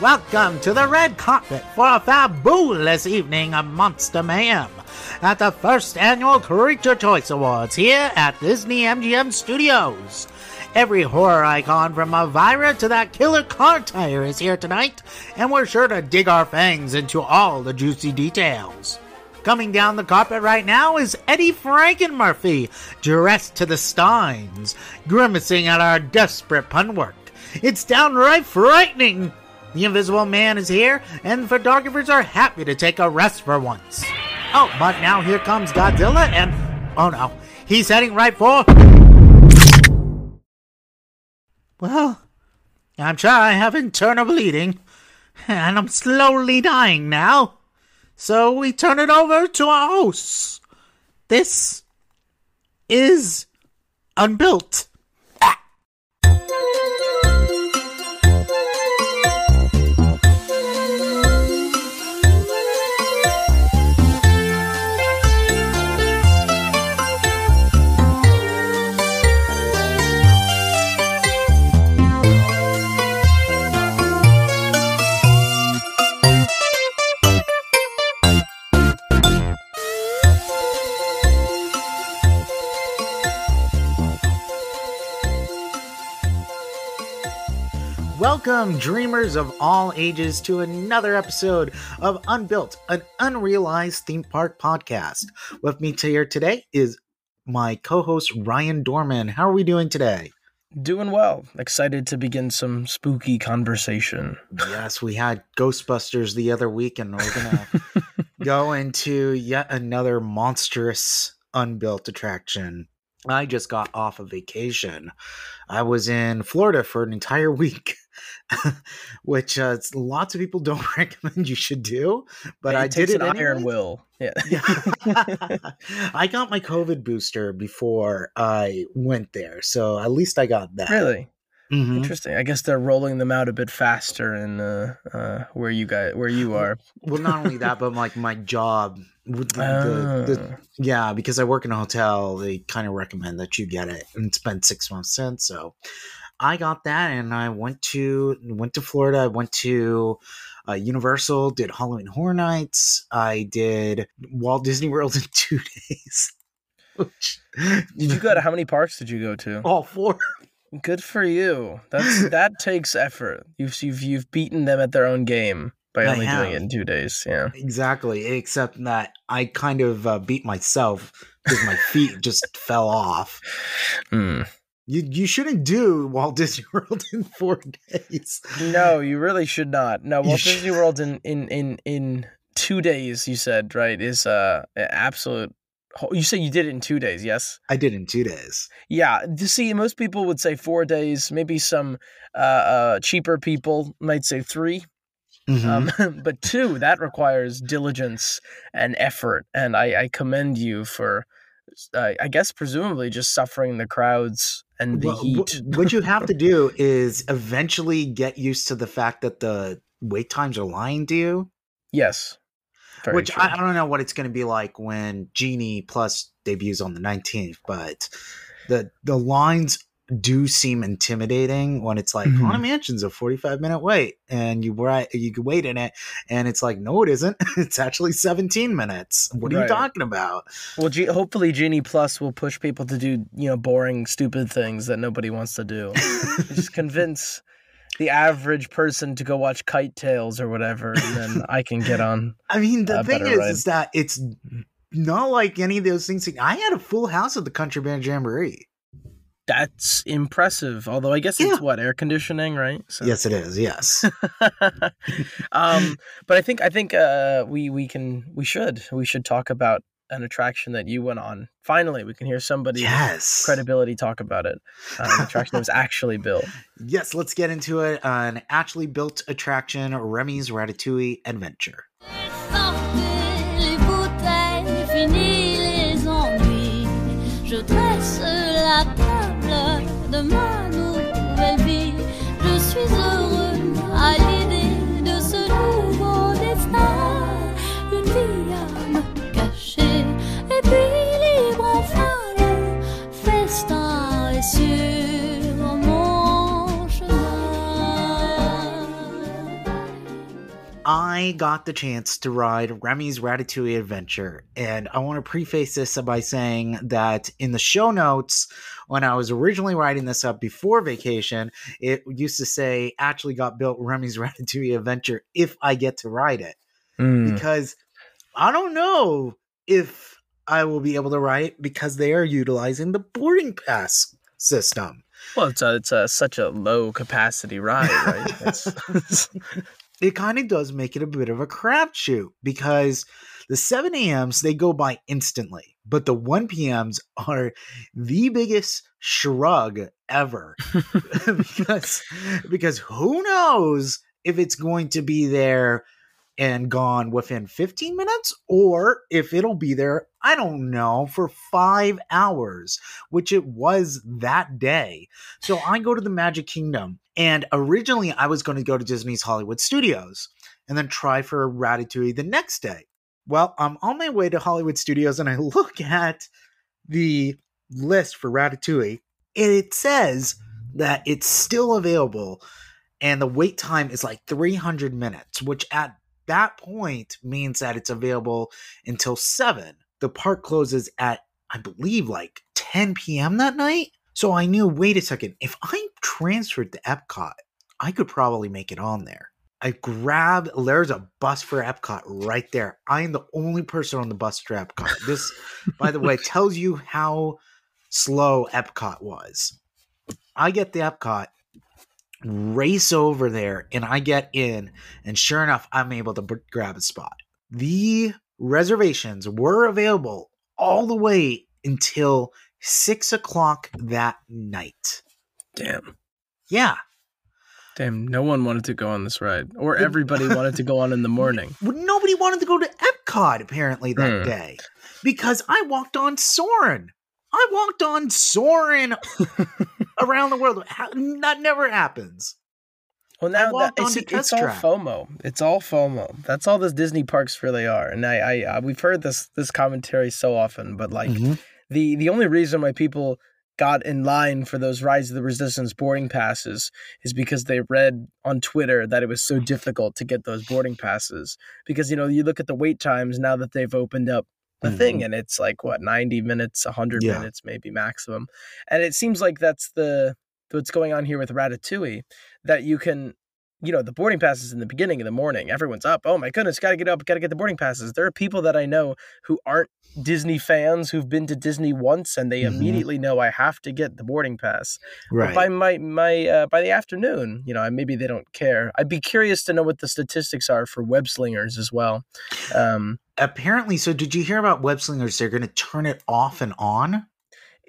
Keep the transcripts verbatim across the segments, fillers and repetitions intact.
Welcome to the red carpet for a fabulous evening of Monster Mayhem at the first annual Creature Choice Awards here at Disney M G M Studios. Every horror icon from Elvira to that killer car tire is here tonight, and we're sure to dig our fangs into all the juicy details. Coming down the carpet right now is Eddie Franken Murphy, dressed to the steins, grimacing at our desperate pun work. It's downright frightening! The Invisible Man is here, and photographers are happy to take a rest for once. Oh, but now here comes Godzilla, and oh no, he's heading right for... Well, I'm sure I have internal bleeding, and I'm slowly dying now. So we turn it over to our hosts. This is Unbuilt. Ah. Welcome, dreamers of all ages, to another episode of Unbuilt, an unrealized theme park podcast. With me here today is my co-host, Ryan Dorman. How are we doing today? Doing well. Excited to begin some spooky conversation. Yes, we had Ghostbusters the other week, and we're going to go into yet another monstrous Unbuilt attraction. I just got off of vacation. I was in Florida for an entire week, which uh, lots of people don't recommend you should do, but it I takes did it an anyway. Iron will. Yeah. yeah. I got my COVID booster before I went there, so at least I got that. Really? Mm-hmm. Interesting. I guess they're rolling them out a bit faster in uh, uh, where you guys, where you are. Well, not only that, but like my job, with the, oh. the, the, yeah, because I work in a hotel, they kind of recommend that you get it, and it's been six months since. So I got that, and I went to went to Florida. I went to uh, Universal, did Halloween Horror Nights. I did Walt Disney World in two days. Which, did you go to how many parks? Did you go to all four? Good for you. That's that takes effort. You've you've you've beaten them at their own game by only doing it in two days. Yeah, exactly. Except that I kind of uh, beat myself because my feet just fell off. Mm. You you shouldn't do Walt Disney World in four days. No, you really should not. No, Walt you Disney should. World in in in in two days. You said right is uh absolute. You said you did it in two days, yes? I did in two days. Yeah. See, most people would say four days. Maybe some uh, uh, cheaper people might say three. Mm-hmm. Um, but two, that requires diligence and effort. And I, I commend you for, uh, I guess, presumably just suffering the crowds and the well, heat. What you have to do is eventually get used to the fact that the wait times are lying to you. Yes. Very Which I, I don't know what it's going to be like when Genie Plus debuts on the nineteenth, but the the lines do seem intimidating when it's like, mm-hmm. Haunted Mansion's a forty-five minute wait, and you you wait in it, and it's like, no, it isn't. It's actually seventeen minutes. What are right. you talking about? Well, G- hopefully Genie Plus will push people to do, you know, boring, stupid things that nobody wants to do. Just convince the average person to go watch Kite Tales or whatever, and then I can get on. I mean, the thing is, is that it's not like any of those things. I had a full house at the Country Band Jamboree. That's impressive. Although I guess yeah. it's what, air conditioning, right? So. Yes, it is. Yes. um, but I think I think uh, we we can we should we should talk about an attraction that you went on. Finally, we can hear somebody yes. with credibility talk about it. Um, an attraction that was actually built. Yes, let's get into it. An actually built attraction, Remy's Ratatouille Adventure. I got the chance to ride Remy's Ratatouille Adventure, and I want to preface this by saying that in the show notes, when I was originally writing this up before vacation, it used to say, actually got built Remy's Ratatouille Adventure if I get to ride it. Mm. Because I don't know if I will be able to ride it because they are utilizing the boarding pass system. Well, it's a, it's a, such a low capacity ride, right? It's, it's... It kind of does make it a bit of a crapshoot because the seven a.m.s, they go by instantly. But the one p.m.s are the biggest shrug ever because, because who knows if it's going to be there and gone within fifteen minutes or if it'll be there, I don't know, for five hours, which it was that day. So I go to the Magic Kingdom, and originally I was going to go to Disney's Hollywood Studios and then try for Ratatouille the next day. Well, I'm on my way to Hollywood Studios and I look at the list for Ratatouille and it says that it's still available and the wait time is like three hundred minutes, which at that point means that it's available until seven. The park closes at, I believe, like ten p.m. that night. So I knew, wait a second, if I transferred to Epcot, I could probably make it on there. I grabbed, there's a bus for Epcot right there. I am the only person on the bus for Epcot. This, by the way, tells you how slow Epcot was. I get the Epcot, race over there, and I get in, and sure enough, I'm able to b- grab a spot. The reservations were available all the way until six o'clock that night. Damn. Yeah. Damn, no one wanted to go on this ride. Or everybody wanted to go on in the morning. Nobody wanted to go to Epcot, apparently, that mm. day. Because I walked on Soarin'. I walked on Soarin' around the world. That never happens. Well, now that, it's, it's all FOMO. It's all FOMO. That's all the Disney parks really are. And I, I, I we've heard this this commentary so often, but like mm-hmm. the the only reason why people got in line for those Rise of the Resistance boarding passes is because they read on Twitter that it was so difficult to get those boarding passes. Because, you know, you look at the wait times now that they've opened up the mm-hmm. thing, and it's like, what, ninety minutes, one hundred yeah. minutes maybe maximum. And it seems like that's the what's going on here with Ratatouille, that you can, you know, the boarding passes in the beginning of the morning. Everyone's up. Oh, my goodness, got to get up, got to get the boarding passes. There are people that I know who aren't Disney fans who've been to Disney once, and they mm-hmm. immediately know I have to get the boarding pass. Right. But by my, my, uh, by the afternoon, you know, maybe they don't care. I'd be curious to know what the statistics are for Web Slingers as well. Um, Apparently, so did you hear about Web Slingers? They're going to turn it off and on?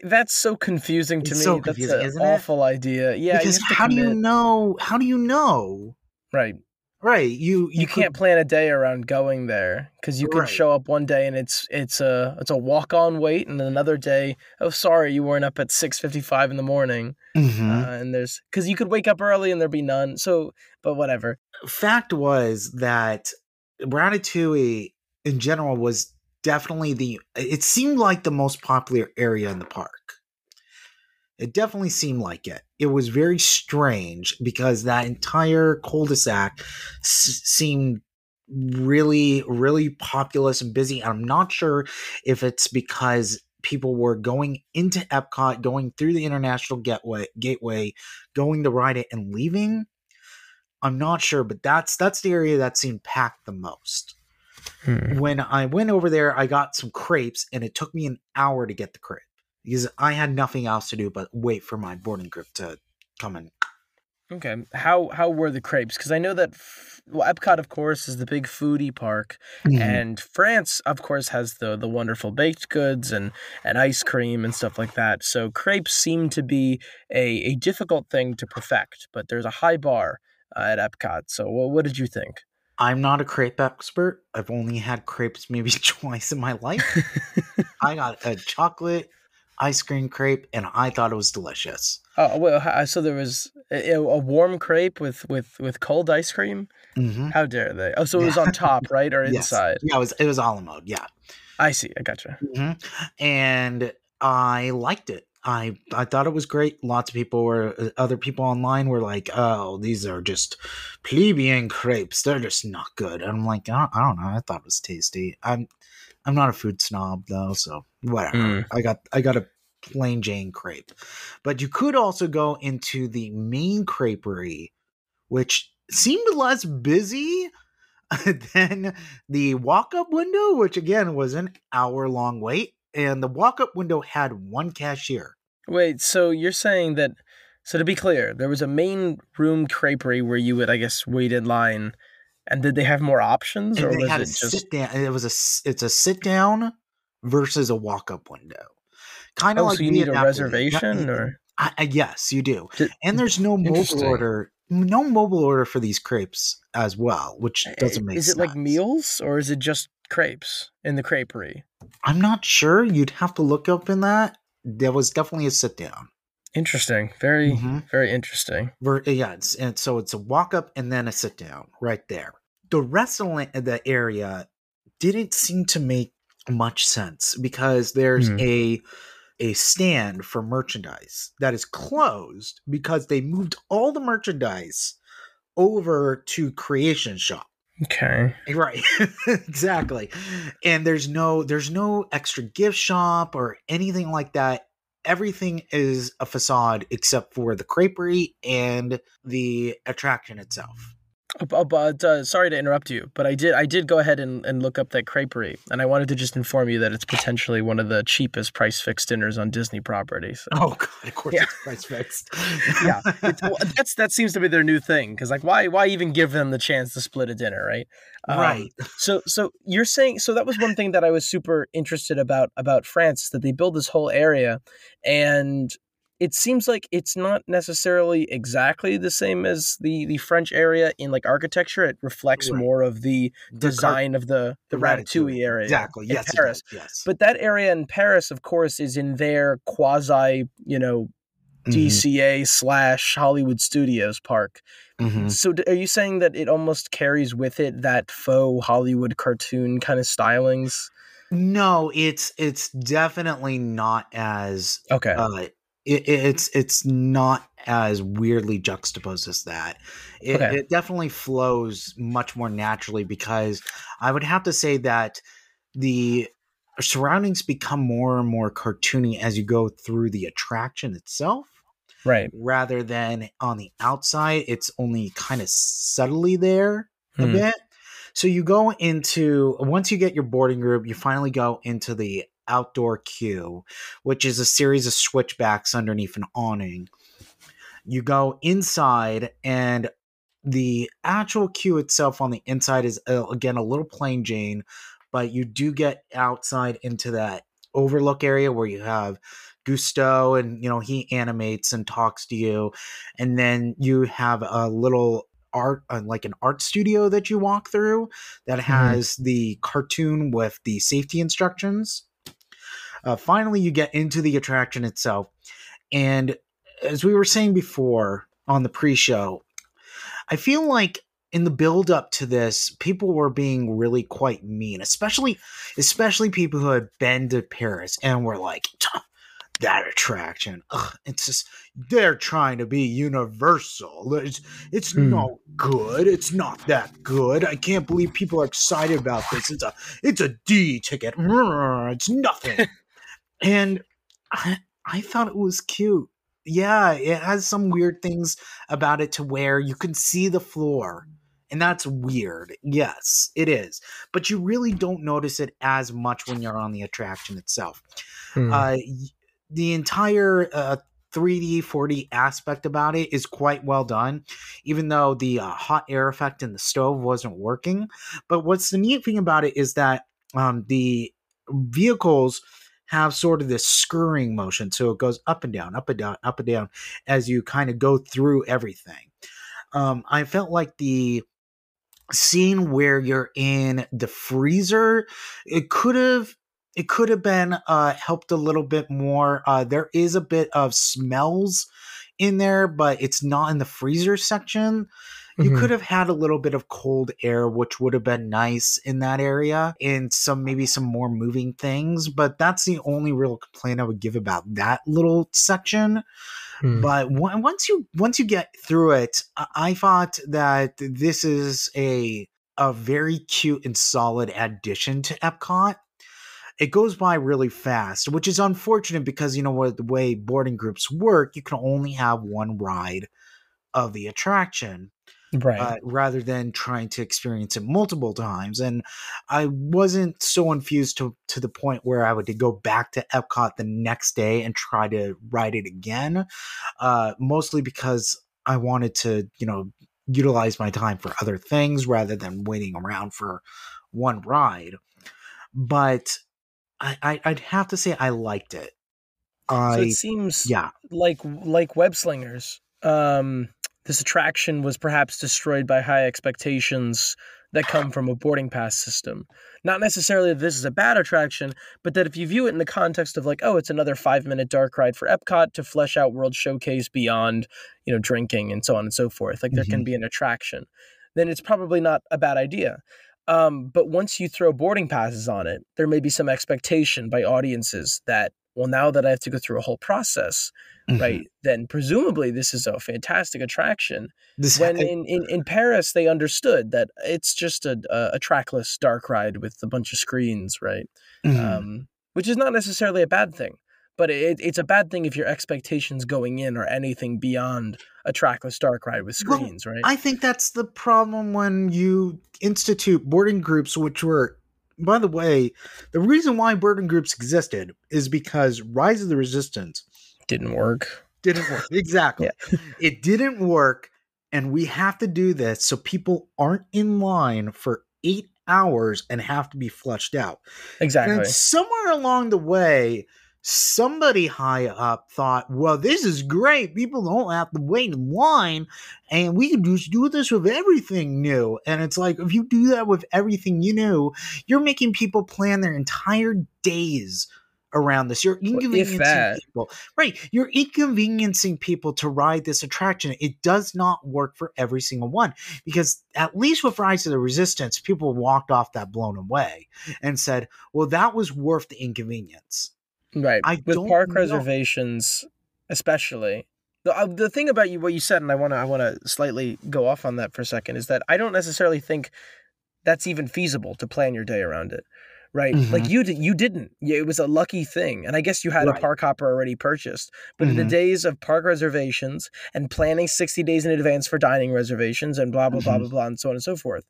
That's so confusing to it's me. So confusing, That's an awful it? idea. Yeah, because how commit. do you know? How do you know? Right, right. You you, you could... can't plan a day around going there because you can right. show up one day and it's it's a it's a walk on wait, and another day, oh sorry, you weren't up at six fifty five in the morning. Mm-hmm. Uh, and there's because you could wake up early and there'd be none. So, but whatever. Fact was that Ratatouille in general was. Definitely the it seemed like the most popular area in the park. It definitely seemed like it. It was very strange because that entire cul-de-sac s- seemed really, really populous and busy. I'm not sure if it's because people were going into Epcot, going through the International Gateway, gateway going to ride it and leaving. I'm not sure, but that's that's the area that seemed packed the most. Hmm. When I went over there, I got some crepes, and it took me an hour to get the crepe because I had nothing else to do but wait for my boarding group to come in. Okay, how how were the crepes? Because I know that f- well, Epcot, of course, is the big foodie park, mm-hmm. and France, of course, has the the wonderful baked goods and, and ice cream and stuff like that. So crepes seem to be a, a difficult thing to perfect, but there's a high bar uh, at Epcot. So well, what did you think? I'm not a crepe expert. I've only had crepes maybe twice in my life. I got a chocolate ice cream crepe, and I thought it was delicious. Oh, well, so there was a, a warm crepe with, with, with cold ice cream? Mm-hmm. How dare they? Oh, so it was on top, right, or yes. inside? Yeah, it was, it was a la mode, yeah. I see. I gotcha. Mm-hmm. And I liked it. I I thought it was great. Lots of people were, other people online were like, oh, these are just plebeian crepes. They're just not good. And I'm like, I don't, I don't know. I thought it was tasty. I'm I'm not a food snob though, so whatever. Mm. I got I got a plain Jane crepe. But you could also go into the main creperie, which seemed less busy than the walk-up window, which again was an hour-long wait. And the walk-up window had one cashier. Wait, so you're saying that... So to be clear, there was a main room creperie where you would, I guess, wait in line. And did they have more options? And or they was had it a just... sit-down. It was a, it's a sit-down versus a walk-up window. Kind of oh, like... so you need a reservation? or I, I, Yes, you do. Did, and there's no mobile order... No mobile order for these crepes as well, which doesn't make sense. Is it like meals or is it just crepes in the creperie? I'm not sure. You'd have to look up in that. There was definitely a sit down. Interesting. Very, mm-hmm. very interesting. Yeah. It's, and so it's a walk up and then a sit down right there. The rest of the area didn't seem to make much sense because there's mm. a... a stand for merchandise that is closed because they moved all the merchandise over to Creation Shop. Okay. Right. Exactly. And there's no, there's no extra gift shop or anything like that. Everything is a facade except for the creperie and the attraction itself. But uh, sorry to interrupt you, but I did I did go ahead and, and look up that creperie, and I wanted to just inform you that it's potentially one of the cheapest price fixed dinners on Disney property. So. Oh God, of course yeah. It's price fixed. yeah, it's, well, that's that seems to be their new thing because like why why even give them the chance to split a dinner, right? Um, right. So so you're saying so that was one thing that I was super interested about about France, that they build this whole area, and it seems like it's not necessarily exactly the same as the, the French area in like architecture. It reflects right. more of the, the design car- of the, the, the Ratatouille, Ratatouille area. Exactly. Yes, in Paris. Yes. But that area in Paris, of course, is in their quasi, you know, mm-hmm. D C A slash Hollywood Studios park. Mm-hmm. So are you saying that it almost carries with it that faux Hollywood cartoon kind of stylings? No, it's, it's definitely not as okay. Uh, It, it's it's not as weirdly juxtaposed as that. It, okay. it definitely flows much more naturally because I would have to say that the surroundings become more and more cartoony as you go through the attraction itself. Right. Rather than on the outside, it's only kind of subtly there a hmm. bit. So you go into, once you get your boarding group, you finally go into the outdoor queue, which is a series of switchbacks underneath an awning. You go inside, and the actual queue itself on the inside is uh, again a little plain Jane, but you do get outside into that overlook area where you have Gusto, and you know he animates and talks to you, and then you have a little art uh, like an art studio that you walk through that has mm-hmm. the cartoon with the safety instructions. Uh, finally, you get into the attraction itself. And as we were saying before on the pre-show, I feel like in the build-up to this, people were being really quite mean, especially especially people who had been to Paris and were like, that attraction, ugh, it's just, they're trying to be universal. It's, it's mm. no good. It's not that good. I can't believe people are excited about this. It's a, it's a D ticket. It's nothing. And I, I thought it was cute. Yeah, it has some weird things about it to where you can see the floor. And that's weird. Yes, it is. But you really don't notice it as much when you're on the attraction itself. Mm. Uh, the entire uh, three D, four D aspect about it is quite well done, even though the uh, hot air effect in the stove wasn't working. But what's the neat thing about it is that um, the vehicles have sort of this scurrying motion. So it goes up and down, up and down, up and down as you kind of go through everything. Um, I felt like the scene where you're in the freezer, it could have it could have been uh, helped a little bit more. Uh, there is a bit of smells in there, but it's not in the freezer section. You mm-hmm. could have had a little bit of cold air, which would have been nice in that area, and some maybe some more moving things. But that's the only real complaint I would give about that little section. Mm. But w- once you once you get through it, I, I thought that this is a a very cute and solid addition to Epcot. It goes by really fast, which is unfortunate because, you know, with the way boarding groups work, you can only have one ride of the attraction. Right. Uh, rather than trying to experience it multiple times. And I wasn't so infused to, to the point where I would go back to Epcot the next day and try to ride it again, uh, mostly because I wanted to, you know, utilize my time for other things rather than waiting around for one ride. But I, I, I'd have to say I liked it. I, so it seems yeah. like like Web Slingers. Um... This attraction was perhaps destroyed by high expectations that come from a boarding pass system. Not necessarily that this is a bad attraction, but that if you view it in the context of like, oh, it's another five-minute dark ride for Epcot to flesh out World Showcase beyond, you know, drinking and so on and so forth, like mm-hmm. there can be an attraction, then it's probably not a bad idea. Um, but once you throw boarding passes on it, there may be some expectation by audiences that, well, now that I have to go through a whole process, mm-hmm. right, then presumably this is a fantastic attraction. This when ha- in, in, in Paris, they understood that it's just a, a trackless dark ride with a bunch of screens, right, mm-hmm. um, which is not necessarily a bad thing. But it, it's a bad thing if your expectations going in are anything beyond a trackless dark ride with screens, well, right? I think that's the problem when you institute boarding groups, which were... By the way, the reason why boarding groups existed is because Rise of the Resistance didn't work. Didn't work. Exactly. Yeah. It didn't work. And we have to do this so people aren't in line for eight hours and have to be flushed out. Exactly. And somewhere along the way, somebody high up thought, well, this is great. People don't have to wait in line and we can just do this with everything new. And it's like, if you do that with everything you know, you're making people plan their entire days around this. You're inconveniencing well, people. Right. You're inconveniencing people to ride this attraction. It does not work for every single one, because at least with Rise of the Resistance, people walked off that blown away and said, well, that was worth the inconvenience. Right. I With park know. reservations, especially the uh, the thing about you what you said, and I want to I want to slightly go off on that for a second, is that I don't necessarily think that's even feasible to plan your day around it. Right. Mm-hmm. Like you, you didn't. It was a lucky thing. And I guess you had right. a park hopper already purchased. But mm-hmm. in the days of park reservations and planning sixty days in advance for dining reservations and blah, blah, mm-hmm. blah, blah, blah, and so on and so forth.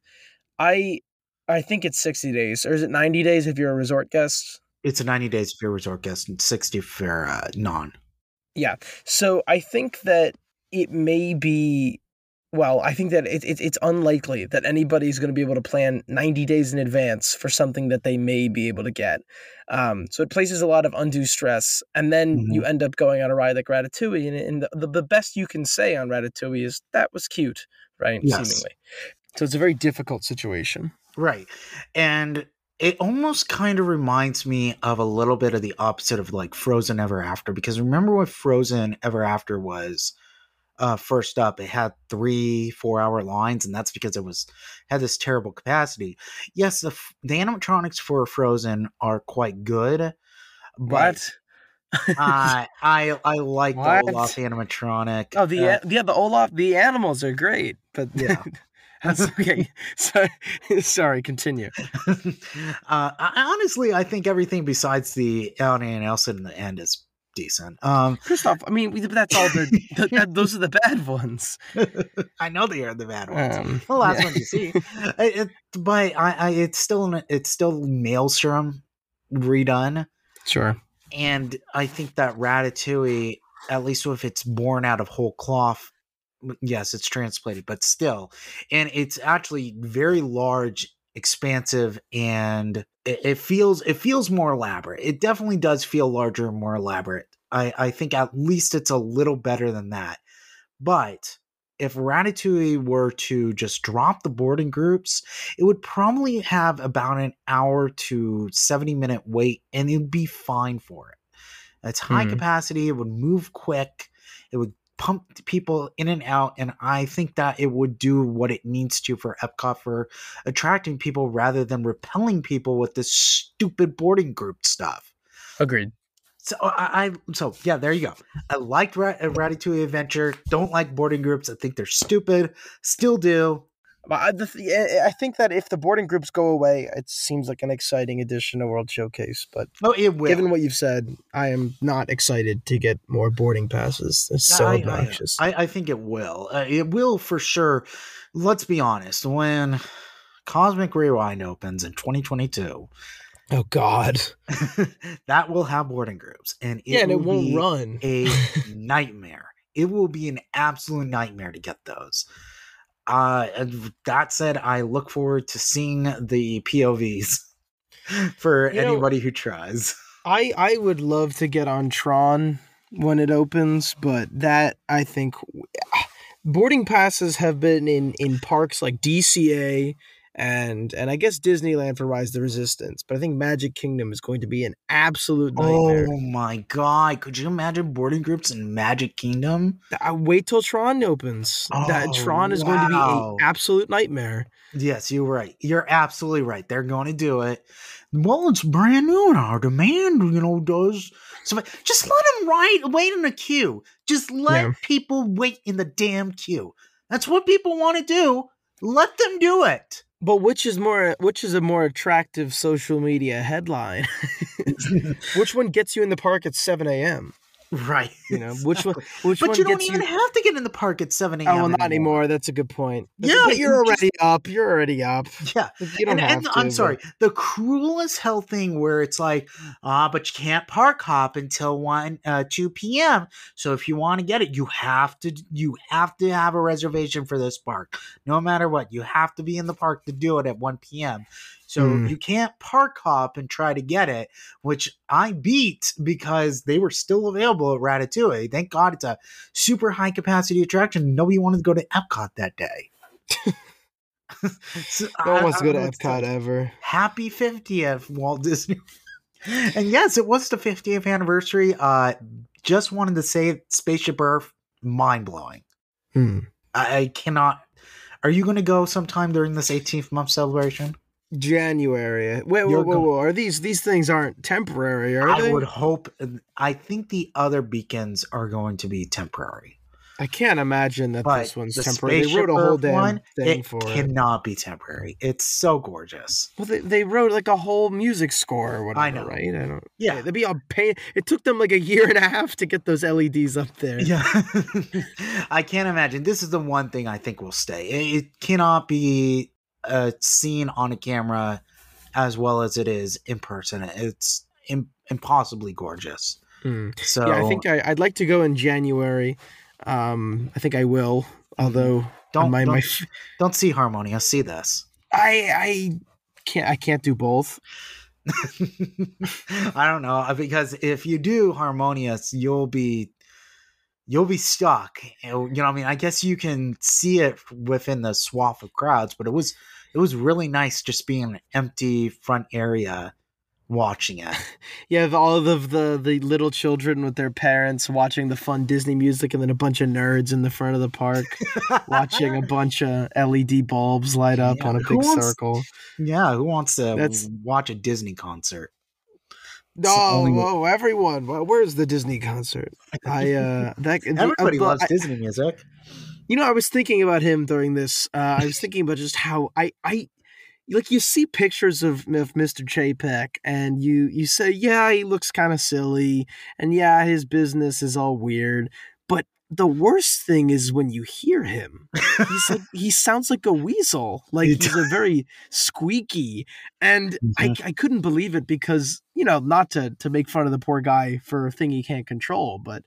I I think it's sixty days, or is it ninety days if you're a resort guest? It's a ninety days if you're a resort guest and sixty for uh, non. Yeah. So I think that it may be, well, I think that it, it, it's unlikely that anybody's going to be able to plan ninety days in advance for something that they may be able to get. Um, so it places a lot of undue stress. And then mm-hmm. you end up going on a ride like Ratatouille. And, and the, the, the best you can say on Ratatouille is that was cute, right? Yes. Seemingly. So it's a very difficult situation. Right. And... it almost kind of reminds me of a little bit of the opposite of like Frozen Ever After, because remember what Frozen Ever After was uh, first up, it had three, four hour lines, and that's because it was had this terrible capacity. Yes, the, the animatronics for Frozen are quite good, but uh, I I like what? the Olaf animatronic. Oh, the uh, yeah, the Olaf, the animals are great, but yeah. That's okay. So, sorry, continue. uh, I, honestly, I think everything besides the Elsa and Elsa in the end is decent. Um, Christoph, I mean, that's all the, the that, those are the bad ones. I know they are the bad ones. Um, the last yeah. one you see. It, it, but I, I, it's still it's still Maelstrom redone. Sure. And I think that Ratatouille, at least if it's born out of whole cloth, yes, it's transplanted, but still. And it's actually very large, expansive, and it, it feels it feels more elaborate. It definitely does feel larger and more elaborate. I, I think at least it's a little better than that. But if Ratatouille were to just drop the boarding groups, it would probably have about an hour to seventy minute wait, and it'd be fine for it. It's high mm-hmm. capacity. It would move quick. It would pumped people in and out, and I think that it would do what it needs to for Epcot for attracting people rather than repelling people with this stupid boarding group stuff. Agreed. So I, I so yeah, there you go. I liked Rat- Ratatouille Adventure. Don't like boarding groups. I think they're stupid. Still do. I think that if the boarding groups go away, it seems like an exciting addition to World Showcase. But oh, it will. Given what you've said, I am not excited to get more boarding passes. It's so I, obnoxious. I, I think it will. Uh, it will for sure. Let's be honest. When Cosmic Rewind opens in twenty twenty-two, oh God, that will have boarding groups, and it, yeah, and will it won't be run. A nightmare. It will be an absolute nightmare to get those. Uh, that said, I look forward to seeing the P O Vs for you anybody know, who tries. I, I would love to get on Tron when it opens, but that I think boarding passes have been in, in parks like D C A and, and I guess Disneyland for Rise of the Resistance, but I think Magic Kingdom is going to be an absolute nightmare. Oh my God. Could you imagine boarding groups in Magic Kingdom? I wait till Tron opens. Oh, that Tron is wow. going to be an absolute nightmare. Yes, you're right. You're absolutely right. They're going to do it. Well, it's brand new and our demand, you know, does. So just let them ride, wait in a queue. Just let yeah. people wait in the damn queue. That's what people want to do. Let them do it. But which is more? Which is a more attractive social media headline? Which one gets you in the park at seven a.m.? Right. You know which one? Which but one you don't gets even you... have to get in the park at seven a.m. Oh, well, not anymore. That's a good point. That's yeah, a, you're already just... up. You're already up. Yeah. You don't and, have and to, I'm but... sorry. The cruelest hell thing where it's like, ah, oh, but you can't park hop until one, uh, two p.m. So if you want to get it, you have to. You have to have a reservation for this park, no matter what. You have to be in the park to do it at one p.m. So mm. you can't park hop and try to get it, which I beat because they were still available at Ratatouille. Thank God it's a super high capacity attraction. Nobody wanted to go to Epcot that day. so no one wants to go to Epcot ever. Happy fiftieth, Walt Disney. And yes, it was the fiftieth anniversary. Uh, just wanted to say it, Spaceship Earth, mind-blowing. Mm. I, I cannot. Are you going to go sometime during this eighteenth month celebration? January. Wait, whoa, whoa, whoa. Are these these things aren't temporary, are I they? I would hope. I think the other beacons are going to be temporary. I can't imagine that but this one's the temporary. They wrote a whole damn one, thing it for cannot it. Cannot be temporary. It's so gorgeous. Well, they, they wrote like a whole music score or whatever, I know. Right? I don't. Yeah, yeah, they'd be all pain. It took them like a year and a half to get those L E Ds up there. Yeah, I can't imagine. This is the one thing I think will stay. It, it cannot be. Uh, seen on a camera as well as it is in person. It's im- impossibly gorgeous. Mm. So yeah, I think I, I'd like to go in January. Um, I think I will. Although don't my, don't, my... don't see Harmonious. See this. I I can't I can't do both. I don't know, because if you do Harmonious, you'll be. You'll be stuck. You know what I mean? I guess you can see it within the swath of crowds, but it was it was really nice just being in an empty front area watching it. You have all of the, the little children with their parents watching the fun Disney music, and then a bunch of nerds in the front of the park watching a bunch of L E D bulbs light up yeah, on a big wants, circle. Yeah, who wants to That's, watch a Disney concert? Oh, only... whoa, everyone! Where's the Disney concert? I uh, that everybody I, loves I, Disney music. You know, I was thinking about him during this. Uh, I was thinking about just how I, I, like you see pictures of, of Mister Chapek, and you you say, yeah, he looks kind of silly, and yeah, his business is all weird. But the worst thing is when you hear him. He's like he sounds like a weasel. Like he's a very squeaky, and mm-hmm. I I couldn't believe it because. You know, not to, to make fun of the poor guy for a thing he can't control, but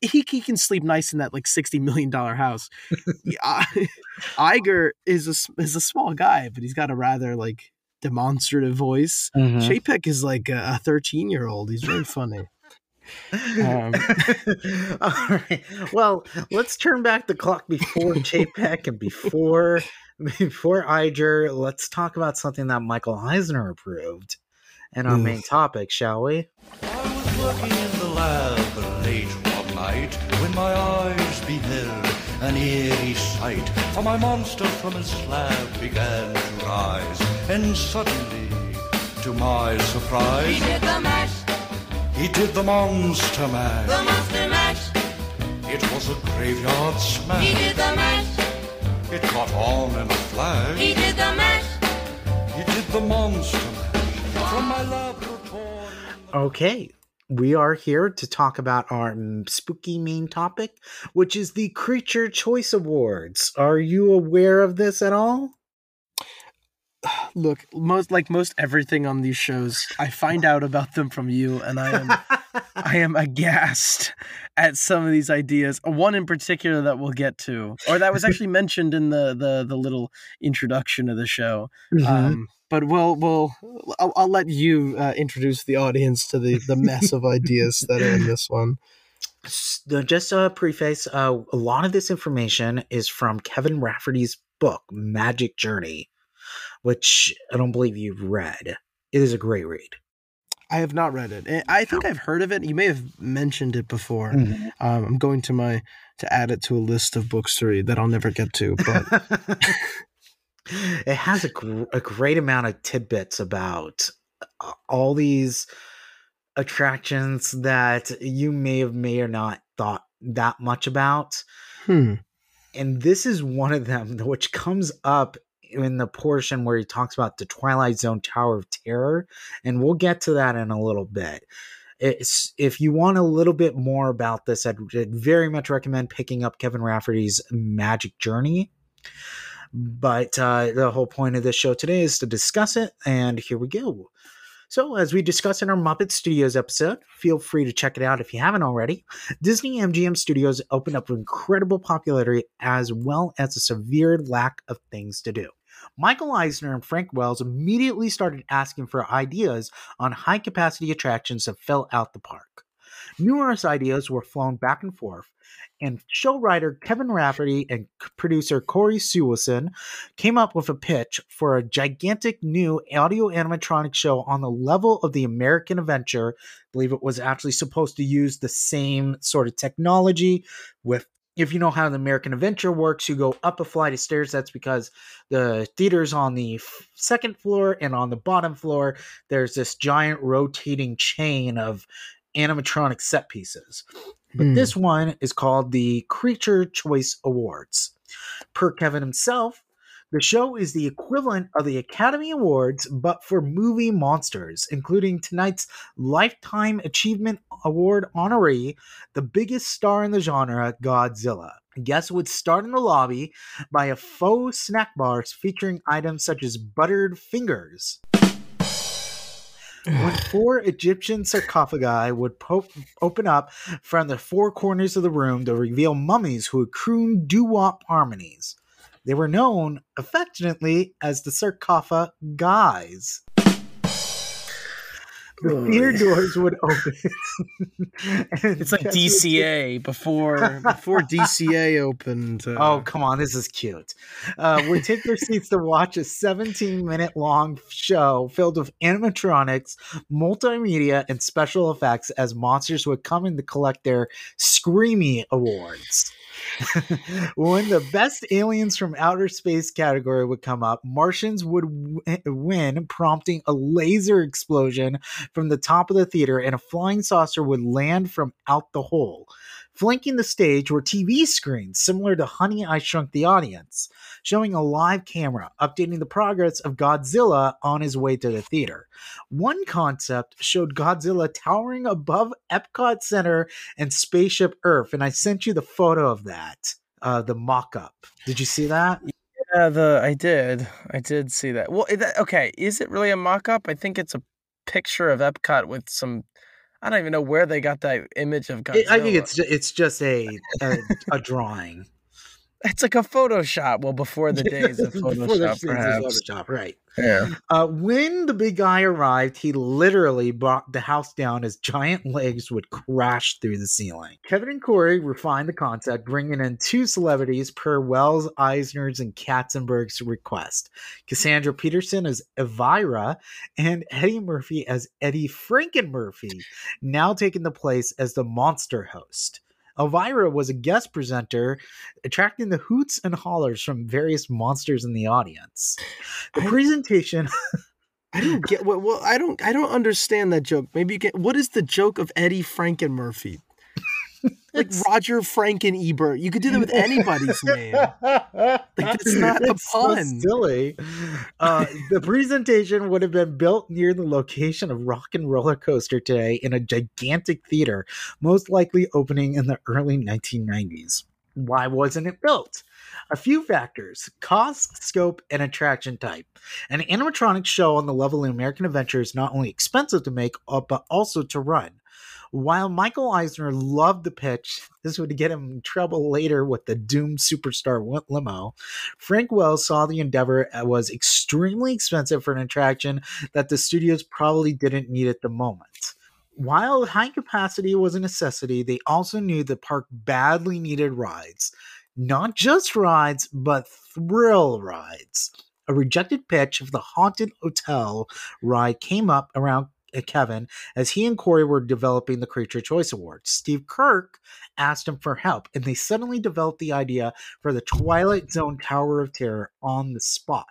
he, he can sleep nice in that like sixty million dollars house. Yeah, Iger is a, is a small guy, but he's got a rather like demonstrative voice. Mm-hmm. Chapek is like a thirteen year old. He's really funny. Um. All right. Well, let's turn back the clock before Chapek and before, before Iger. Let's talk about something that Michael Eisner approved. And our Oof. main topic, shall we? I was working in the lab late one night when my eyes beheld an eerie sight, for my monster from his slab began to rise, and suddenly, to my surprise, he did the mash. He did the monster mash. The monster mash. It was a graveyard smash. He did the mash. It caught on in a flash. He did the mash. He did the monster mash. From my laboratory. Okay. We are here to talk about our spooky main topic, which is the Creature Choice Awards. Are you aware of this at all? Look, most like most everything on these shows, I find out about them from you, and I am I am aghast at some of these ideas. One in particular that we'll get to, or that was actually mentioned in the the the little introduction of the show. Mm-hmm. Um, But we'll, we'll I'll, I'll let you uh, introduce the audience to the, the mess of ideas that are in this one. So just a preface, uh, a lot of this information is from Kevin Rafferty's book, Magic Journey, which I don't believe you've read. It is a great read. I have not read it. I think no. I've heard of it. You may have mentioned it before. Mm-hmm. Um, I'm going to my to add it to a list of books to read that I'll never get to, but... It has a, gr- a great amount of tidbits about uh, all these attractions that you may have may or not thought that much about. Hmm. And this is one of them, which comes up in the portion where he talks about the Twilight Zone Tower of Terror. And we'll get to that in a little bit. It's, if you want a little bit more about this, I'd, I'd very much recommend picking up Kevin Rafferty's Magic Journey. But uh, the whole point of this show today is to discuss it, and here we go. So, as we discussed in our Muppet Studios episode, feel free to check it out if you haven't already. Disney M G M Studios opened up incredible popularity as well as a severe lack of things to do. Michael Eisner and Frank Wells immediately started asking for ideas on high-capacity attractions that fill out the park. Numerous ideas were flown back and forth, and show writer Kevin Rafferty and producer Corey Sewison came up with a pitch for a gigantic new audio animatronic show on the level of the American Adventure. I believe it was actually supposed to use the same sort of technology with, if you know how the American Adventure works, you go up a flight of stairs. That's because the theater's on the f- second floor, and on the bottom floor, there's this giant rotating chain of animatronic set pieces. But hmm. this one is called the Creature Choice Awards. Per Kevin himself, the show is the equivalent of the Academy Awards, but for movie monsters, including tonight's Lifetime Achievement Award honoree, the biggest star in the genre, Godzilla. Guests would start in the lobby by a faux snack bar featuring items such as buttered fingers. When four Egyptian sarcophagi would po- open up from the four corners of the room to reveal mummies who would croon doo-wop harmonies. They were known affectionately as the sarcophagi. The theater doors would open. It's like D C A before before D C A opened. Uh, oh, come on. This is cute. Uh, we take their seats to watch a seventeen-minute long show filled with animatronics, multimedia, and special effects as monsters would come in to collect their Screamy Awards. When the best aliens from outer space category would come up, Martians would w- win, prompting a laser explosion from the top of the theater, and a flying saucer would land from out the hole. Flanking the stage were T V screens similar to Honey I Shrunk the Audience, showing a live camera, updating the progress of Godzilla on his way to the theater. One concept showed Godzilla towering above Epcot Center and Spaceship Earth, and I sent you the photo of that, uh, the mock-up. Did you see that? Yeah, the I did. I did see that. Well, that, okay, is it really a mock-up? I think it's a picture of Epcot with some... I don't even know where they got that image of Godzilla. I think it's it's just a a, a drawing. It's like a Photoshop. Well, before the days of Photoshop, perhaps. Photoshop, right? Yeah. Uh, when the big guy arrived, he literally brought the house down as giant legs would crash through the ceiling. Kevin and Corey refined the concept, bringing in two celebrities per Wells, Eisner's, and Katzenberg's request. Cassandra Peterson as Elvira and Eddie Murphy as Eddie Frankenmurphy, now taking the place as the monster host. Elvira was a guest presenter, attracting the hoots and hollers from various monsters in the audience. The I, presentation... I don't get... Well, well, I don't I don't understand that joke. Maybe you get... What is the joke of Eddie Franken Murphy? Like Roger Franken Ebert. You could do that with anybody's name. Like, that's not a it's pun. So silly. Uh, the presentation would have been built near the location of Rock and Roller Coaster today in a gigantic theater, most likely opening in the early nineteen nineties. Why wasn't it built? A few factors: cost, scope, and attraction type. An animatronic show on the level of American Adventure is not only expensive to make, but also to run. While Michael Eisner loved the pitch, this would get him in trouble later with the doomed superstar limo. Frank Wells saw the endeavor was extremely expensive for an attraction that the studios probably didn't need at the moment. While high capacity was a necessity, they also knew the park badly needed rides. Not just rides, but thrill rides. A rejected pitch of the Haunted Hotel ride came up around Kevin as he and Corey were developing the Creature Choice Awards. Steve Kirk asked him for help, and they suddenly developed the idea for the Twilight Zone Tower of Terror on the spot.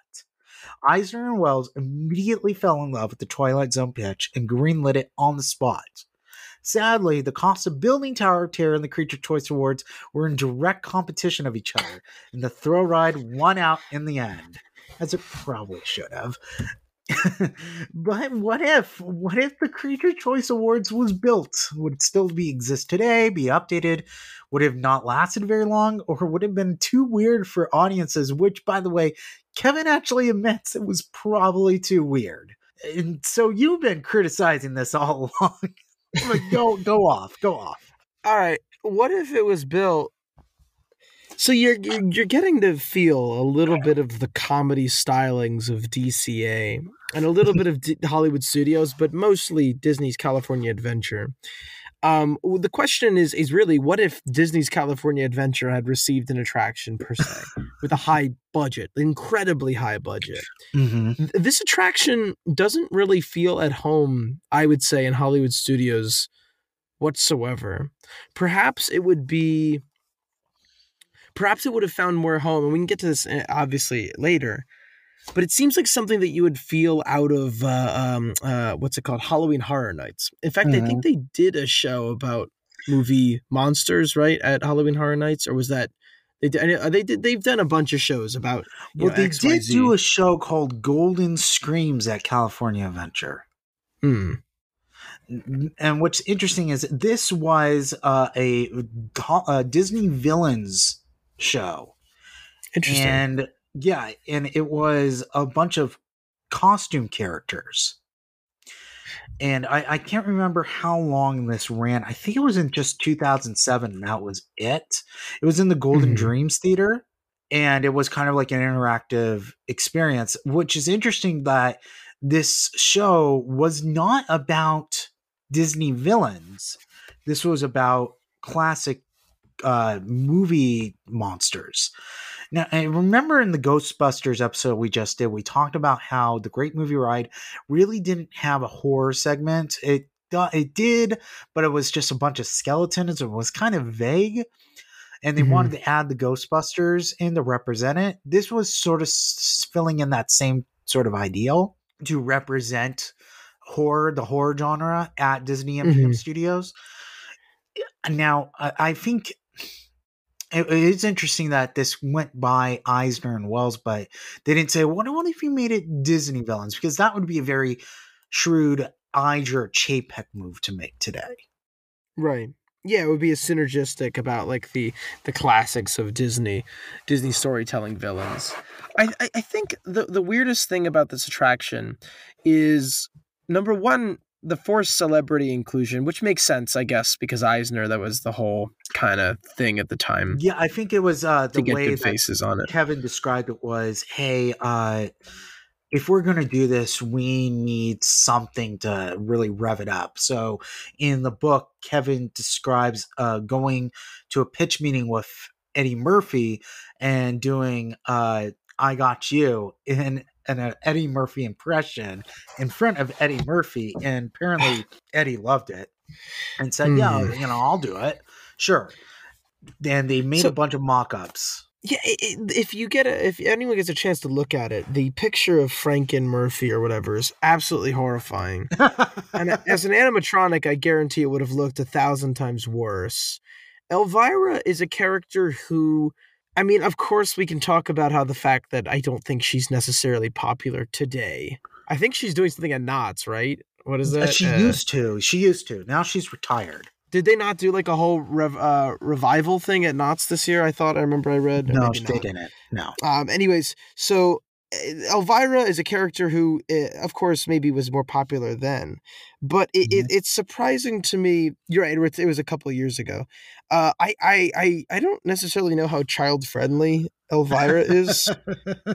Eisner and Wells immediately fell in love with the Twilight Zone pitch and greenlit it on the spot. Sadly, the cost of building Tower of Terror and the Creature Choice Awards were in direct competition of each other, and the thrill ride won out in the end, as it probably should have. But what if what if the Creature Choice Awards was built? Would it still be exist today, be updated? Would it have not lasted very long, or would it have been too weird for audiences, which, by the way, Kevin actually admits it was probably too weird. And so you've been criticizing this all along. Like, go go off, go off. All right. What if it was built? So you're you're getting to feel a little bit of the comedy stylings of D C A and a little bit of D- Hollywood Studios, but mostly Disney's California Adventure. Um, the question is is really, what if Disney's California Adventure had received an attraction per se with a high budget, incredibly high budget? Mm-hmm. This attraction doesn't really feel at home, I would say, in Hollywood Studios whatsoever. Perhaps it would be... Perhaps it would have found more home, and we can get to this obviously later, but it seems like something that you would feel out of, uh, um, uh, what's it called? Halloween Horror Nights. In fact, mm-hmm. I think they did a show about movie monsters, right? At Halloween Horror Nights, or was that, they did, they did, they've done a bunch of shows about, you well, know, they X, did Y, Z. do a show called Golden Screams at California Adventure. Hmm. And what's interesting is this was, uh, a, a Disney Villains show. Interesting. And yeah, and it was a bunch of costume characters, and I, I can't remember how long this ran. I think it was in just two thousand seven, and that was it. It was in the Golden mm-hmm. Dreams Theater, and it was kind of like an interactive experience, which is interesting that this show was not about Disney villains. This was about classic uh movie monsters. Now, I remember in the Ghostbusters episode we just did, we talked about how the Great Movie Ride really didn't have a horror segment. It it did, but it was just a bunch of skeletons. It was kind of vague, and they mm-hmm. wanted to add the Ghostbusters in to represent it. This was sort of filling in that same sort of ideal to represent horror, the horror genre at Disney M G M mm-hmm. Studios. Now, I, I think... It is interesting that this went by Eisner and Wells, but they didn't say, well, what if you made it Disney villains? Because that would be a very shrewd Iger Chapek move to make today. Right. Yeah, it would be a synergistic about like the the classics of Disney, Disney storytelling villains. I, I, I think the, the weirdest thing about this attraction is, number one, the forced celebrity inclusion, which makes sense, I guess, because Eisner, that was the whole kind of thing at the time. Yeah, I think it was uh, the way that faces on it. Kevin described it was, hey, uh, if we're going to do this, we need something to really rev it up. So in the book, Kevin describes uh, going to a pitch meeting with Eddie Murphy and doing uh, I Got You in and an Eddie Murphy impression in front of Eddie Murphy. And apparently Eddie loved it and said, mm. yeah, you know, I'll do it. Sure. and they made so, a bunch of mock-ups. Yeah, if you get a, if anyone gets a chance to look at it, the picture of Franken Murphy or whatever is absolutely horrifying. And as an animatronic, I guarantee it would have looked a thousand times worse. Elvira is a character who, I mean, of course we can talk about how the fact that I don't think she's necessarily popular today. I think she's doing something at Knott's, right? What is that? She uh, used to. She used to. Now she's retired. Did they not do like a whole rev, uh, revival thing at Knott's this year? I thought I remember I read. No, they didn't. No. Um, anyways, so Elvira is a character who, of course, maybe was more popular then. But it, mm-hmm. it, it's surprising to me. You're right. It was a couple of years ago. Uh, I, I, I, I don't necessarily know how child-friendly Elvira is,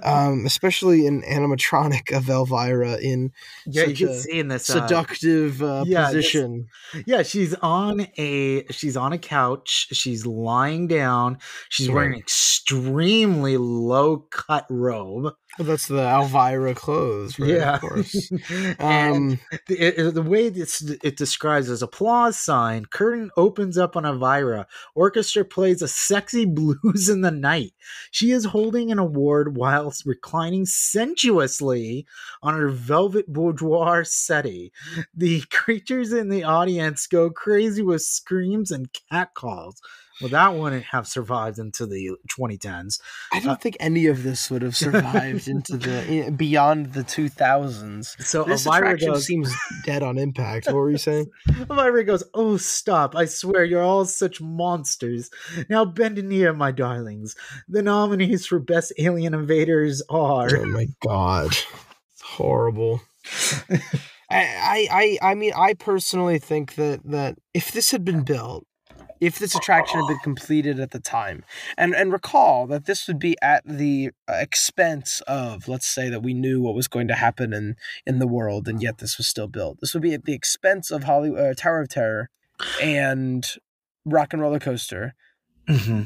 um, especially an animatronic of Elvira in yeah, such you can a see in this, uh, seductive uh, yeah, position. This, yeah, she's on a she's on a couch. She's lying down. She's yeah. wearing an extremely low-cut robe. Well, that's the Elvira clothes, right? Yeah. Of course. um, it, it, the way this, it describes as applause sign, curtain opens up on Elvira. Orchestra plays a sexy blues in the night. She is holding an award whilst reclining sensuously on her velvet boudoir settee. The creatures in the audience go crazy with screams and catcalls. Well, that wouldn't have survived into the twenty tens. I don't uh, think any of this would have survived into the beyond the two thousands. So this Elvira attraction goes, seems dead on impact. What were you saying? Elvira goes, "Oh, stop! I swear, you're all such monsters. Now bend an ear, my darlings." The nominees for Best Alien Invaders are. Oh my god! It's horrible. I, I, I mean, I personally think that that if this had been built. If this attraction had been completed at the time. And and recall that this would be at the expense of, let's say that we knew what was going to happen in, in the world, and yet this was still built. This would be at the expense of Hollywood, uh, Tower of Terror and Rock and Roller Coaster. Mm-hmm.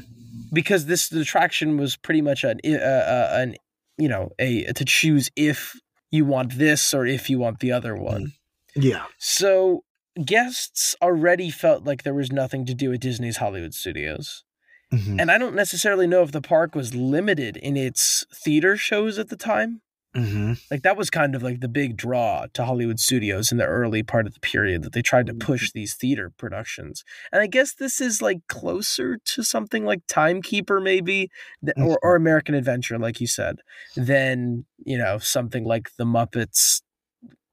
Because this the attraction was pretty much an, uh, uh, an you know, a, a to choose if you want this or if you want the other one. Yeah. So... guests already felt like there was nothing to do at Disney's Hollywood Studios. Mm-hmm. And I don't necessarily know if the park was limited in its theater shows at the time. Mm-hmm. Like that was kind of like the big draw to Hollywood Studios in the early part of the period that they tried to push these theater productions. And I guess this is like closer to something like Timekeeper maybe th- mm-hmm. or, or American Adventure, like you said, than, you know, something like the Muppets.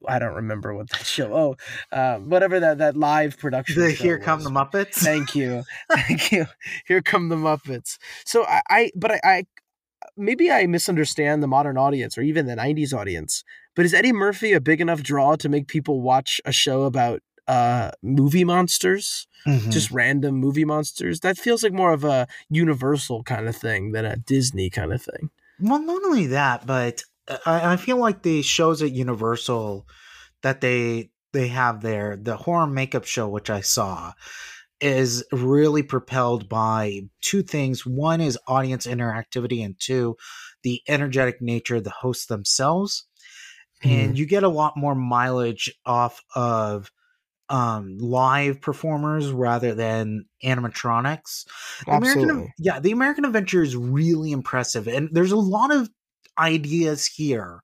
I don't remember what that show. Oh, uh, whatever that, that live production. The Here Come the Muppets. Thank you. Thank you. Here Come the Muppets. So I, I but I, I, maybe I misunderstand the modern audience or even the nineties audience, but is Eddie Murphy a big enough draw to make people watch a show about uh, movie monsters, mm-hmm. just random movie monsters? That feels like more of a Universal kind of thing than a Disney kind of thing. Well, not only that, but I, I feel like the shows at Universal that they they have there, the horror makeup show, which I saw, is really propelled by two things. One is audience interactivity, and two, the energetic nature of the hosts themselves. Mm. And you get a lot more mileage off of um, live performers rather than animatronics. Absolutely. American, yeah, the American Adventure is really impressive, and there's a lot of ideas here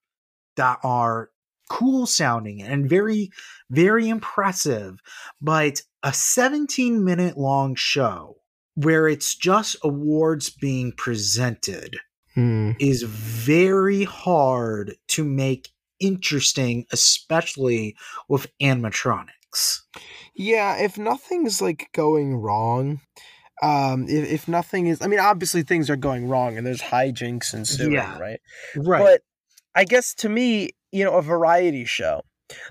that are cool sounding and very, very impressive, but a seventeen minute long show where it's just awards being presented hmm. is very hard to make interesting, especially with animatronics. Yeah, if nothing's like going wrong. Um, if, if nothing is, I mean, obviously things are going wrong and there's hijinks ensuing, yeah, right? Right. But I guess to me, you know, a variety show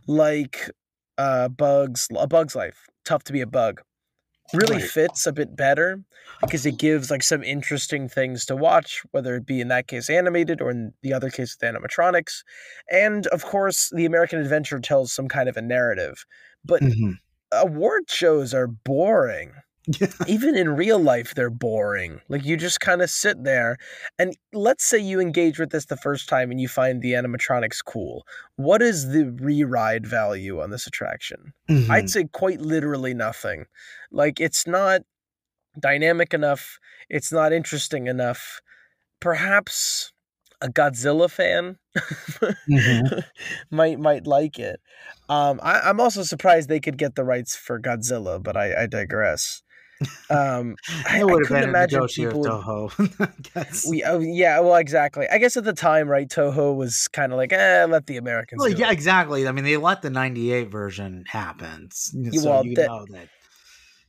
like uh, Bugs, A Bug's Life, Tough to Be a Bug, really right. fits a bit better because it gives like some interesting things to watch, whether it be in that case animated or in the other case with animatronics. And of course, the American Adventure tells some kind of a narrative, but mm-hmm. award shows are boring. Yeah. Even in real life, they're boring. Like you just kind of sit there and let's say you engage with this the first time and you find the animatronics cool. What is the re-ride value on this attraction? Mm-hmm. I'd say quite literally nothing. Like it's not dynamic enough. It's not interesting enough. Perhaps a Godzilla fan mm-hmm. might might like it. Um, I, I'm also surprised they could get the rights for Godzilla, but I, I digress. Um, I, I couldn't imagine people. Toho. we, oh, yeah, well, exactly. I guess at the time, right? Toho was kind of like, eh, let the Americans. Well, do yeah, it. exactly. I mean, they let the ninety-eight version happen, so you, well, you that, know that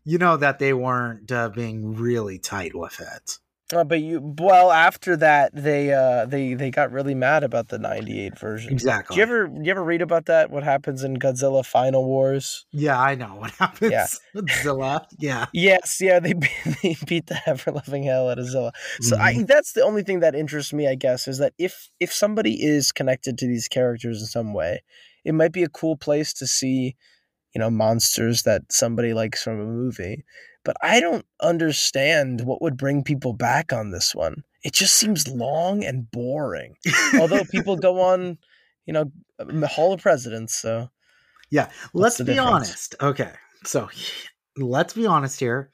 you know that they weren't uh, being really tight with it. Uh, but you well after that they uh they, they got really mad about the ninety-eight version. Exactly. Do you ever do you ever read about that? What happens in Godzilla Final Wars? Yeah, I know what happens. Yeah. With Zilla. Yeah. Yes. Yeah. They they beat the ever-loving hell out of Zilla. So mm-hmm. I that's the only thing that interests me, I guess, is that if if somebody is connected to these characters in some way, it might be a cool place to see, you know, monsters that somebody likes from a movie. But I don't understand what would bring people back on this one. It just seems long and boring. Although people go on, you know, the Hall of Presidents. So, yeah, let's be difference? honest. Okay, so let's be honest here.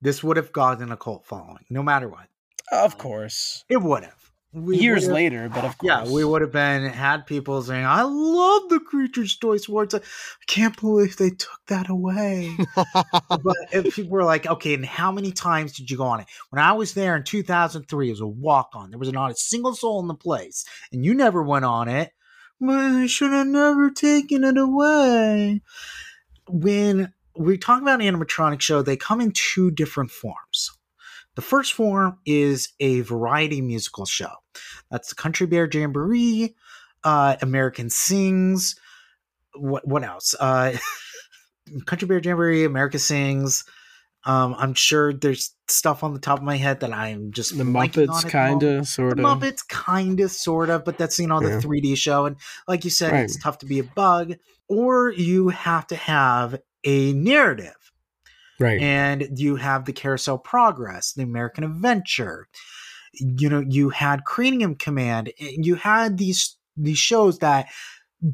This would have gotten a cult following, no matter what. Of course, it would have. We Years later, but of course. Yeah, we would have been, had people saying, I love the creatures, Joyce Ward's. I can't believe they took that away. But if people were like, okay, and how many times did you go on it? When I was there in two thousand three, it was a walk-on. There was not a single soul in the place. And you never went on it. Well, I should have never taken it away. When we talk about an animatronic show, they come in two different forms. The first form is a variety musical show. That's the Country Bear Jamboree, uh, American Sings. What what else? Uh, Country Bear Jamboree, America Sings. Um, I'm sure there's stuff on the top of my head that I'm just the Muppets, kind of, sort of. Muppets, kind of, sort of, but that's you know the yeah. three D show, and like you said, right. It's tough to be a bug. Or you have to have a narrative. Right. And you have the Carousel Progress, the American Adventure. You know, you had Cranium Command. You had these these shows that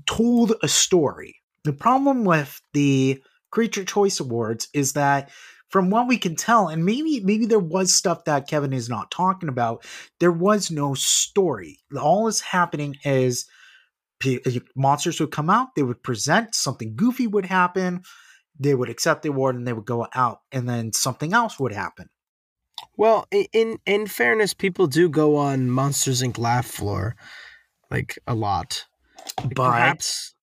told a story. The problem with the Creature Choice Awards is that, from what we can tell, and maybe maybe there was stuff that Kevin is not talking about. There was no story. All that's happening is monsters would come out. They would present something goofy would happen. They would accept the award and they would go out, and then something else would happen. Well, in in fairness, people do go on Monsters Incorporated. Laugh Floor like a lot. But perhaps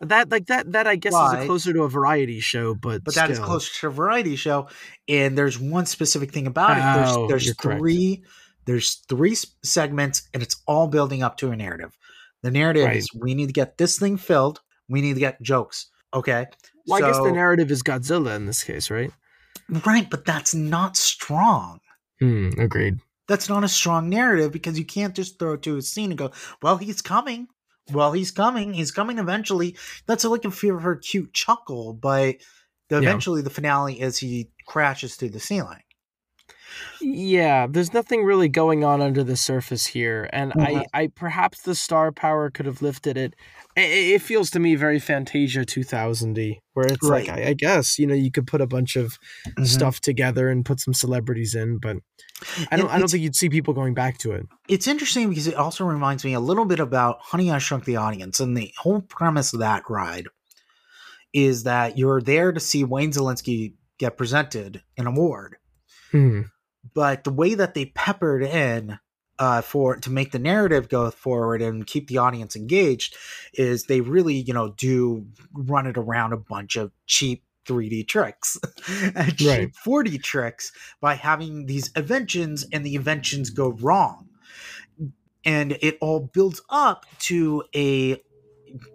that like that that I guess but, is closer to a variety show, but But still. That is closer to a variety show, and there's one specific thing about it. There's oh, there's three correct. there's three segments, and it's all building up to a narrative. The narrative right. is we need to get this thing filled, we need to get jokes. Okay. Well, so, I guess the narrative is Godzilla in this case, right? Right, but that's not strong. Mm, agreed. That's not a strong narrative because you can't just throw it to a scene and go, well, he's coming. Well, he's coming. He's coming eventually. That's like a fear of her cute chuckle, but the, eventually yeah. the finale is he crashes through the ceiling. Yeah, there's nothing really going on under the surface here, and mm-hmm. I, I perhaps the star power could have lifted it. It, it feels to me very Fantasia two thousand-y, where it's right. like I, I guess you know you could put a bunch of mm-hmm. stuff together and put some celebrities in, but I don't it, I don't think you'd see people going back to it. It's interesting because it also reminds me a little bit about Honey I Shrunk the Audience, and the whole premise of that ride is that you're there to see Wayne Szalinski get presented an award. Hmm. But the way that they peppered in uh, for to make the narrative go forward and keep the audience engaged is they really, you know, do run it around a bunch of cheap three D tricks, and cheap right. four D tricks by having these inventions, and the inventions go wrong, and it all builds up to a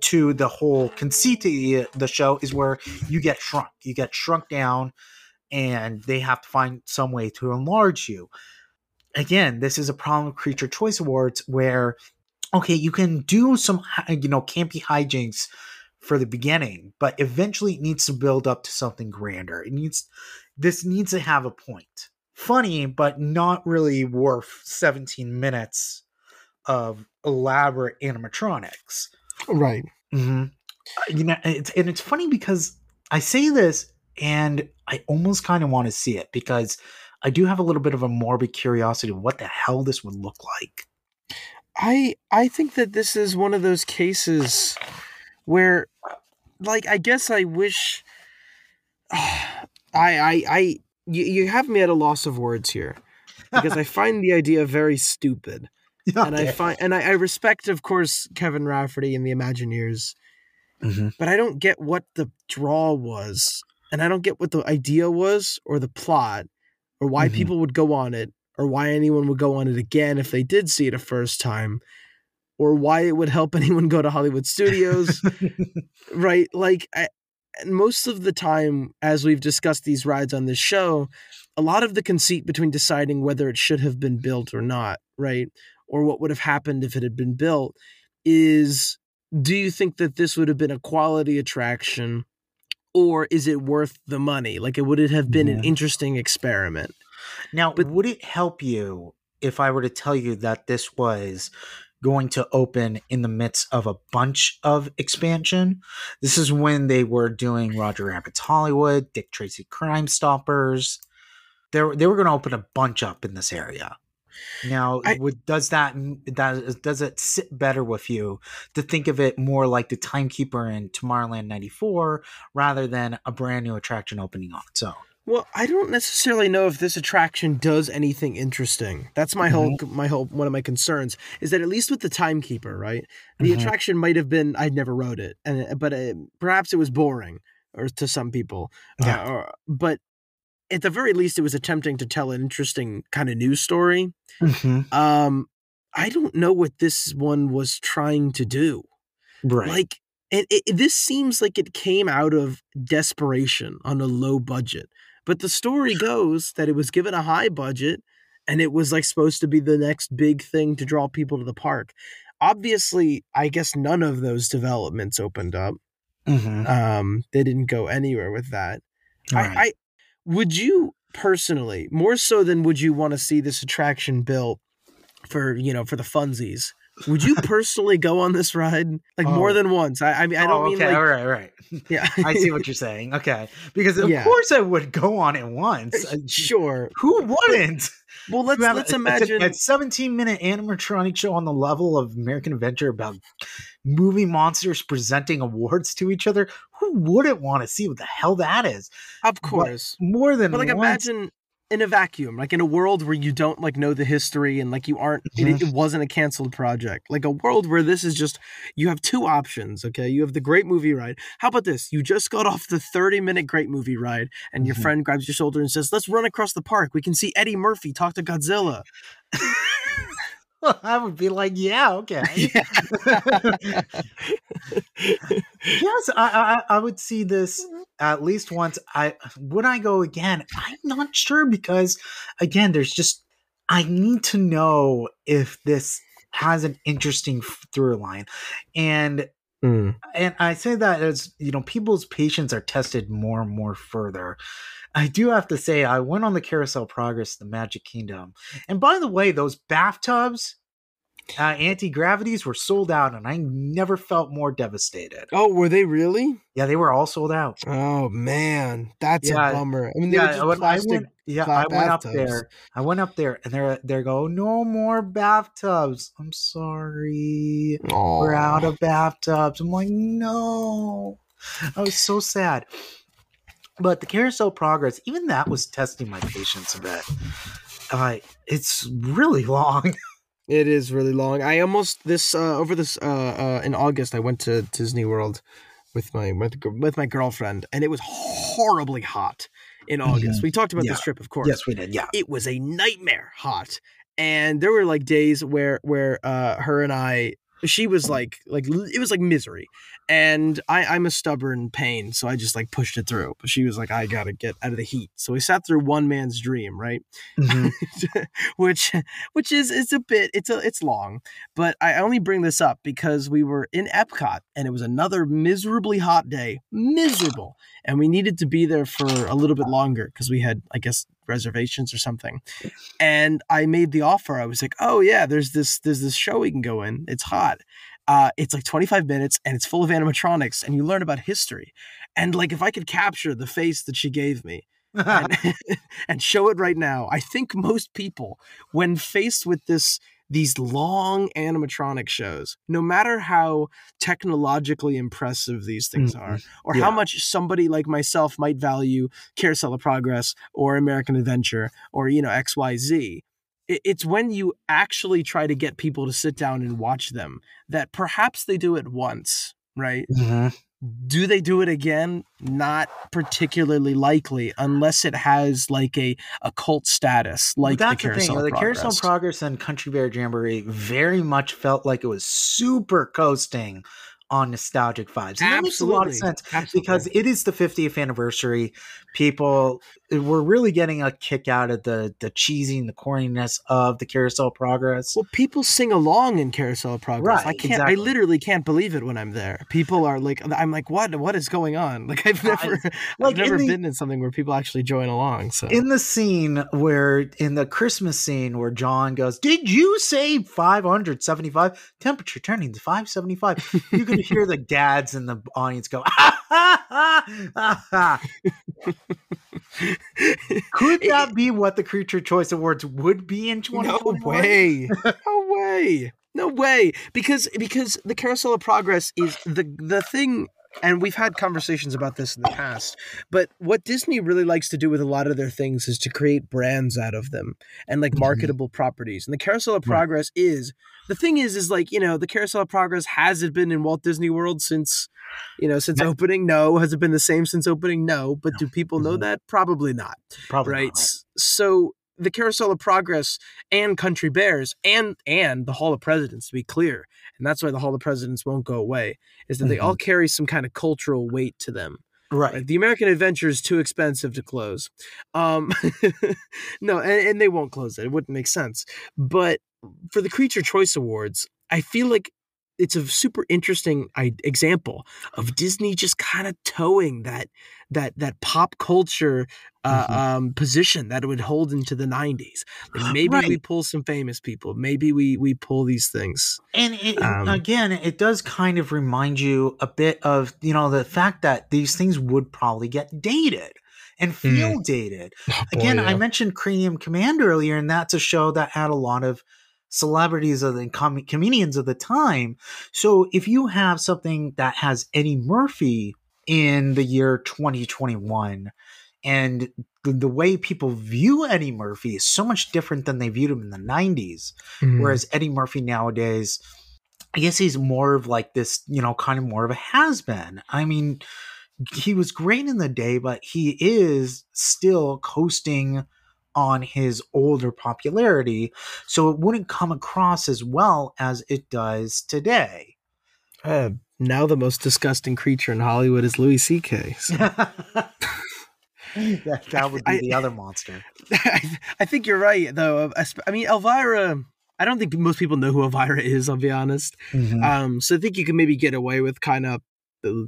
to the whole conceit of the show is where you get shrunk, you get shrunk down. And they have to find some way to enlarge you. Again, this is a problem with Creature Choice Awards where, okay, you can do some, you know, campy hijinks for the beginning, but eventually it needs to build up to something grander. It needs, this needs to have a point. Funny, but not really worth seventeen minutes of elaborate animatronics. Right. Mm-hmm. Uh, you know, it's, and it's funny because I say this, and I almost kind of want to see it because I do have a little bit of a morbid curiosity of what the hell this would look like. I I think that this is one of those cases where, like, I guess I wish uh, I I I you, you have me at a loss of words here, because I find the idea very stupid. Okay. And I find and I, I respect, of course, Kevin Rafferty and the Imagineers, mm-hmm. but I don't get what the draw was, and I don't get what the idea was, or the plot, or why mm-hmm. people would go on it, or why anyone would go on it again if they did see it a first time, or why it would help anyone go to Hollywood Studios, right? Like, I, most of the time, as we've discussed these rides on this show, a lot of the conceit between deciding whether it should have been built or not, right? Or what would have happened if it had been built is, do you think that this would have been a quality attraction, or is it worth the money? Like, it would it have been yeah. an interesting experiment? Now, but, would it help you if I were to tell you that this was going to open in the midst of a bunch of expansion? This is when they were doing Roger Rabbit's Hollywood, Dick Tracy Crime Stoppers. They were, they were going to open a bunch up in this area. Now, I, would, does that, that does it sit better with you to think of it more like the Timekeeper in Tomorrowland ninety-four rather than a brand new attraction opening on its own? Well, I don't necessarily know if this attraction does anything interesting. That's my mm-hmm. whole my whole one of my concerns is that, at least with the Timekeeper, right? The mm-hmm. attraction might have been, I never wrote it, and but it, perhaps it was boring, or to some people. Yeah. Uh, or, but. At the very least, it was attempting to tell an interesting kind of news story. Mm-hmm. Um, I don't know what this one was trying to do. Right. Like, it, it, this seems like it came out of desperation on a low budget. But the story goes that it was given a high budget, and it was like supposed to be the next big thing to draw people to the park. Obviously, I guess none of those developments opened up. Mm-hmm. Um, they didn't go anywhere with that. Right. I. I Would you personally, more so than would you want to see this attraction built for, you know, for the funsies, would you personally go on this ride? Like oh. more than once? I, I mean, I don't oh, okay. mean like... all right, all right. Yeah. I see what you're saying. Okay. Because of yeah. course I would go on it once. Sure. Who wouldn't? Well, let's have, let's imagine... A seventeen-minute animatronic show on the level of American Adventure about movie monsters presenting awards to each other. Who wouldn't want to see what the hell that is? Of course. But more than But like once. Imagine... in a vacuum, like in a world where you don't like know the history and like you aren't, mm-hmm. it, it wasn't a canceled project, like a world where this is just, you have two options. Okay. You have the Great Movie Ride. How about this? You just got off the thirty minute Great Movie Ride and your mm-hmm. friend grabs your shoulder and says, let's run across the park. We can see Eddie Murphy talk to Godzilla. Well, I would be like, yeah, okay. Yeah. yes, I, I I would see this at least once. I would I go again? I'm not sure, because, again, there's just – I need to know if this has an interesting through line. And mm. and I say that as, you know, people's patience are tested more and more further. I do have to say, I went on the Carousel Progress, the Magic Kingdom. And by the way, those bathtubs, uh, anti-gravities were sold out, and I never felt more devastated. Oh, were they really? Yeah, they were all sold out. Oh, man. That's yeah. a bummer. I mean, they yeah, were just I went, plastic I went, Yeah, I went bathtubs. up there. I went up there, and they're, they're going, no more bathtubs. I'm sorry. Aww. We're out of bathtubs. I'm like, no. I was so sad. But the Carousel Progress, even that was testing my patience a bit. Uh, it's really long. It is really long. I almost this uh, over this uh, uh, in August, I went to Disney World with my with, with my girlfriend, and it was horribly hot in August. Mm-hmm. We talked about yeah. this trip, of course. Yes, we did. Yeah, it was a nightmare hot, and there were like days where where uh, her and I. She was like, like it was like misery, and I, I'm a stubborn pain, so I just like pushed it through. But she was like, I gotta get out of the heat. So we sat through One Man's Dream, right? Mm-hmm. which, which is it's a bit, it's a it's long, but I only bring this up because we were in Epcot and it was another miserably hot day, miserable, and we needed to be there for a little bit longer because we had, I guess, reservations or something. And I made the offer. I was like, oh yeah, there's this, there's this show we can go in. It's hot. Uh, it's like twenty-five minutes and it's full of animatronics and you learn about history. And like, if I could capture the face that she gave me, and, and show it right now. I think most people, when faced with this, these long animatronic shows, no matter how technologically impressive these things mm-hmm. are, or yeah. how much somebody like myself might value Carousel of Progress or American Adventure or, you know, X Y Z, it's when you actually try to get people to sit down and watch them that perhaps they do it once, right? Mm-hmm. Do they do it again? Not particularly likely, unless it has like a, a cult status, like well, that's the Carousel the thing. Progress. The Carousel Progress and Country Bear Jamboree very much felt like it was super coasting on nostalgic vibes. And that makes a lot of sense Absolutely. Because it is the fiftieth anniversary. People were really getting a kick out of the the cheesy and the corniness of the Carousel Progress. Well, people sing along in Carousel Progress. Right, I can't. Exactly. I literally can't believe it when I'm there. People are like, I'm like, what? What is going on? Like I've never, I, like, I've never in the, been in something where people actually join along. So in the scene where in the Christmas scene where John goes, "Did you say five hundred seventy-five? Temperature turning to five seventy-five." You could. Hear the dads in the audience go, ah, ha, ha, ah, ha. Could that be what the Creature Choice Awards would be in twenty twenty-one? No way. No way. No way. Because because the Carousel of Progress is the the thing, and we've had conversations about this in the past, but what Disney really likes to do with a lot of their things is to create brands out of them and like marketable mm-hmm. properties. And the Carousel of Progress right. is the thing is, is like, you know, the Carousel of Progress, has it been in Walt Disney World since, you know, since no. opening? No. Has it been the same since opening? No. But no. do people know mm-hmm. that? Probably not. Probably right. Not. So the Carousel of Progress and Country Bears and, and the Hall of Presidents, to be clear. And that's why the Hall of Presidents won't go away, is that mm-hmm. they all carry some kind of cultural weight to them. Right. Like, the American Adventure is too expensive to close. Um, no, and, and they won't close it. It wouldn't make sense. But for the Creature Choice Awards, I feel like it's a super interesting example of Disney just kind of towing that that that pop culture uh, mm-hmm. um, position that it would hold into the nineties. Like maybe right. we pull some famous people. Maybe we we pull these things. And it, um, again, it does kind of remind you a bit of, you know, the fact that these things would probably get dated. And feel mm. dated. Oh, boy, Again, yeah. I mentioned Cranium Command earlier, and that's a show that had a lot of celebrities and com- comedians of the time. So if you have something that has Eddie Murphy in the year twenty twenty-one, and the, the way people view Eddie Murphy is so much different than they viewed him in the nineties, mm. whereas Eddie Murphy nowadays, I guess he's more of like this, you know, kind of more of a has-been. I mean... He was great in the day, but he is still coasting on his older popularity. So it wouldn't come across as well as it does today. Uh, now the most disgusting creature in Hollywood is Louis C K So. that, that would be I, the other monster. I, I think you're right, though. I mean, Elvira... I don't think most people know who Elvira is, I'll be honest. Mm-hmm. Um, so I think you can maybe get away with kind of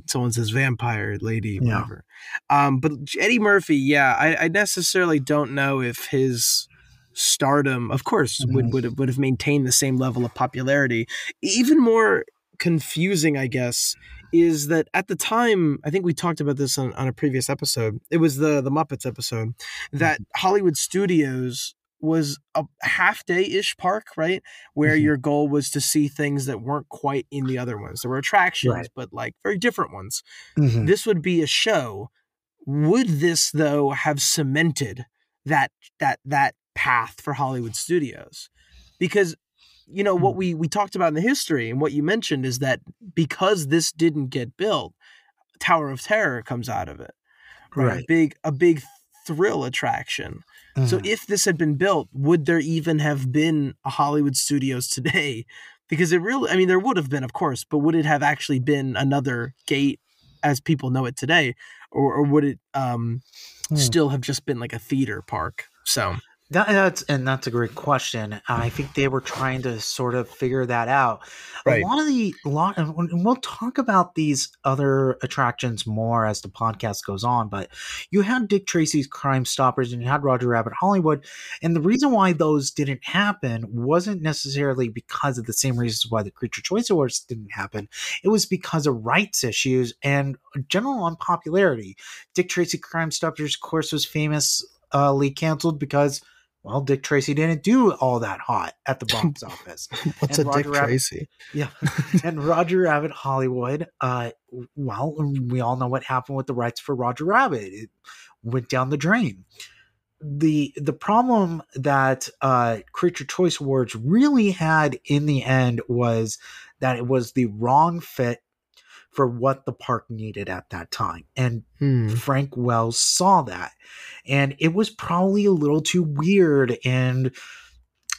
someone says vampire lady, whatever. Yeah. Um, but Eddie Murphy, yeah, I, I necessarily don't know if his stardom, of course, mm-hmm. would, would, have, would have maintained the same level of popularity. Even more confusing, I guess, is that at the time, I think we talked about this on, on a previous episode, it was the, the Muppets episode, mm-hmm. that Hollywood Studios was a half day-ish park, right? Where mm-hmm. your goal was to see things that weren't quite in the other ones. There were attractions, right. but like very different ones. Mm-hmm. This would be a show. Would this, though, have cemented that that that path for Hollywood Studios? Because, you know, mm-hmm. what we, we talked about in the history and what you mentioned is that because this didn't get built, Tower of Terror comes out of it. Right. right. A big, a big thrill attraction. Mm-hmm. So if this had been built, would there even have been a Hollywood Studios today? Because it really, I mean, there would have been, of course, but would it have actually been another gate as people know it today? Or, or would it um, mm. still have just been like a theater park? So That, that's and that's a great question. I think they were trying to sort of figure that out. Right. A lot of the a lot, of, and we'll talk about these other attractions more as the podcast goes on. But you had Dick Tracy's Crime Stoppers and you had Roger Rabbit Hollywood, and the reason why those didn't happen wasn't necessarily because of the same reasons why the Creature Choice Awards didn't happen. It was because of rights issues and general unpopularity. Dick Tracy Crime Stoppers, of course, was famously canceled because, well, Dick Tracy didn't do all that hot at the box office. What's and a Roger Dick Rabbit, Tracy? Yeah. And Roger Rabbit Hollywood, uh, well, we all know what happened with the rights for Roger Rabbit. It went down the drain. The the problem that uh, Creature Choice Awards really had in the end was that it was the wrong fit for what the park needed at that time. And hmm. Frank Wells saw that. And it was probably a little too weird and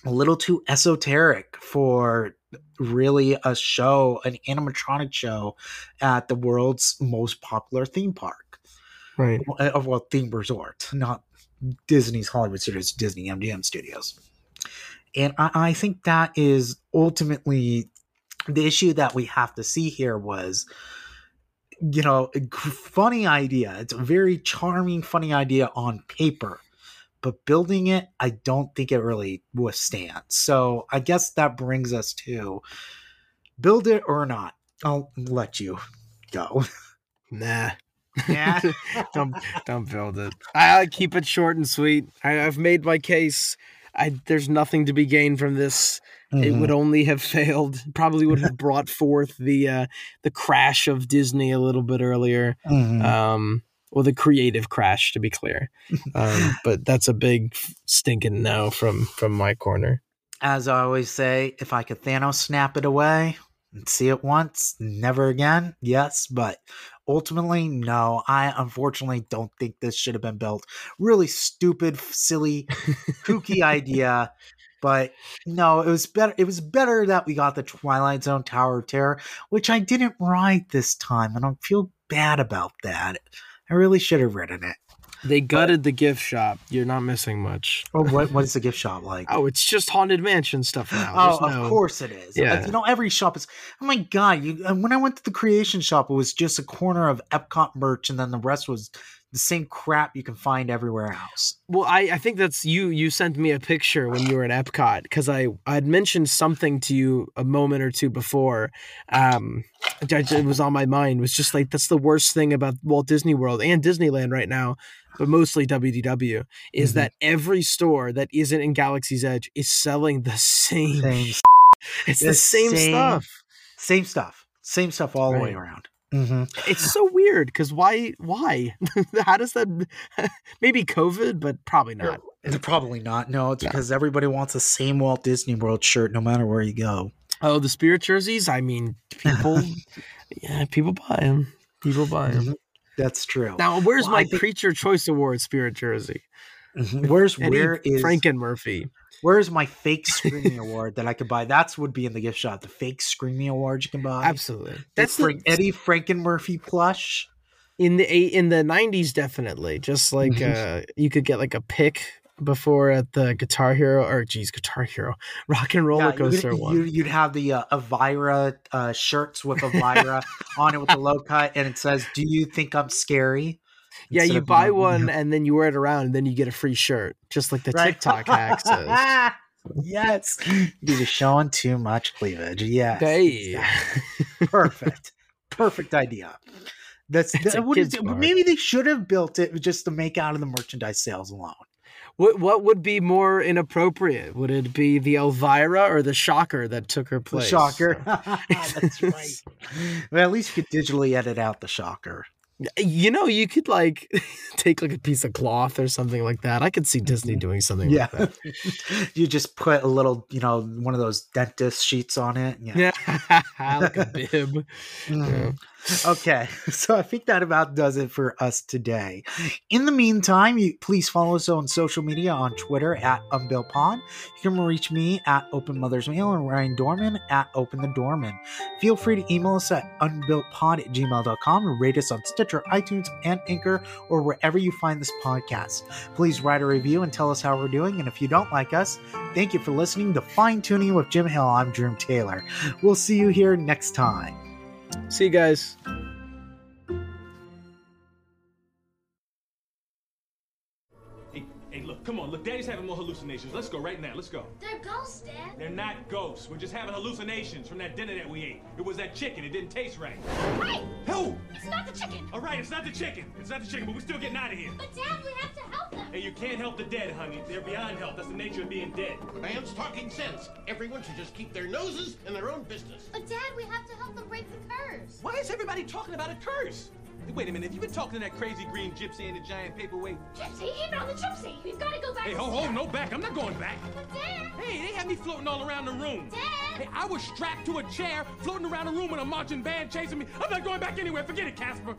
a little too esoteric for really a show, an animatronic show at the world's most popular theme park. Right. Of well, theme resort, not Disney's Hollywood Studios, Disney M G M Studios. And I, I think that is ultimately the issue that we have to see here was, you know, funny idea. It's a very charming, funny idea on paper, but building it, I don't think it really withstands. So I guess that brings us to build it or not. I'll let you go. Nah. Yeah. don't, don't build it. I keep it short and sweet. I, I've made my case. I, there's nothing to be gained from this. Mm-hmm. It would only have failed. Probably would have brought forth the uh, the crash of Disney a little bit earlier, mm-hmm. um, or the creative crash, to be clear. Um, but that's a big stinking no from from my corner. As I always say, if I could Thanos snap it away and see it once, never again. Yes, but ultimately, no. I unfortunately don't think this should have been built. Really stupid, silly, kooky idea. But no, it was better. It was better that we got the Twilight Zone Tower of Terror, which I didn't ride this time, and I feel bad about that. I really should have ridden it. They gutted but, the gift shop. You're not missing much. Well, what what is the gift shop like? Oh, it's just Haunted Mansion stuff now. Oh, no, of course it is. Yeah. Like, you know, every shop is. Oh my god! You, when I went to the Creation Shop, it was just a corner of Epcot merch, and then the rest was the same crap you can find everywhere else. Well, I, I think that's you. You sent me a picture when you were at Epcot because I I'd mentioned something to you a moment or two before. Um, it was on my mind. It was just like, that's the worst thing about Walt Disney World and Disneyland right now, but mostly W D W, is mm-hmm. that every store that isn't in Galaxy's Edge is selling the same. same it's the, the same, same stuff. Same stuff. Same stuff all right. the way around. Mm-hmm. It's so weird because why? Why? How does that? Maybe COVID, but probably not. It's probably not. No, it's yeah. because everybody wants the same Walt Disney World shirt no matter where you go. Oh, the Spirit jerseys. I mean, people. yeah, people buy them. People buy them. That's true. Now, where's well, my think... Creature Choice Award Spirit jersey? Mm-hmm. Where's Eddie, where is Frank and Murphy? Where's my fake Screaming Award that I could buy? That's would be in the gift shop. The fake Screaming Award you can buy. Absolutely. That's the Frank, Eddie Frankenmurphy plush. In the in the nineties, definitely. Just like mm-hmm. uh, you could get like a pick before at the Guitar Hero or geez, Guitar Hero Rock and Roller yeah, Coaster you'd, one. You'd have the uh, Elvira uh, shirts with Elvira on it with the low cut, and it says, "Do you think I'm scary?" Yeah, instead you buy being, one you know, and then you wear it around and then you get a free shirt, just like the right? TikTok hack says. Yes. You're showing too much cleavage. Yes. Hey. Exactly. Perfect. Perfect idea. That's, that, what is, maybe they should have built it just to make out of the merchandise sales alone. What what would be more inappropriate? Would it be the Elvira or the Shocker that took her place? The Shocker. That's right. Well, at least you could digitally edit out the Shocker. You know, you could like take like a piece of cloth or something like that. I could see Disney doing something yeah. like that. You just put a little, you know, one of those dentist sheets on it. Yeah, yeah. Like a bib. Mm. Yeah. Okay, so I think that about does it for us today. In the meantime, you please follow us on social media on Twitter at UnbuiltPod. You can reach me at OpenMothersMail and Ryan Dorman at OpenTheDorman. Feel free to email us at unbuiltpod at gmail dot com and rate us on Stitcher, Stitcher, iTunes, and Anchor, or wherever you find this podcast. Please write a review and tell us how we're doing, and if you don't like us, thank you for listening to Fine Tuning with Jim Hill. I'm Drew Taylor. We'll see you here next time. See you guys. Come on, look, Daddy's having more hallucinations. Let's go right now. Let's go. They're ghosts, Dad. They're not ghosts. We're just having hallucinations from that dinner that we ate. It was that chicken. It didn't taste right. Hey! Who? It's not the chicken. All right, it's not the chicken. It's not the chicken, but we're still getting out of here. But, Dad, we have to help them. Hey, you can't help the dead, honey. They're beyond help. That's the nature of being dead. The man's talking sense. Everyone should just keep their noses in their own business. But, Dad, we have to help them break the curse. Why is everybody talking about a curse? Wait a minute, have you been talking to that crazy green gypsy and the giant paperweight? Gypsy? He found the gypsy! We've got to go back. Hey, ho, ho, no back. I'm not going back. But, Dad! Hey, they had me floating all around the room. Dad! Hey, I was strapped to a chair, floating around the room with a marching band chasing me. I'm not going back anywhere. Forget it, Casper.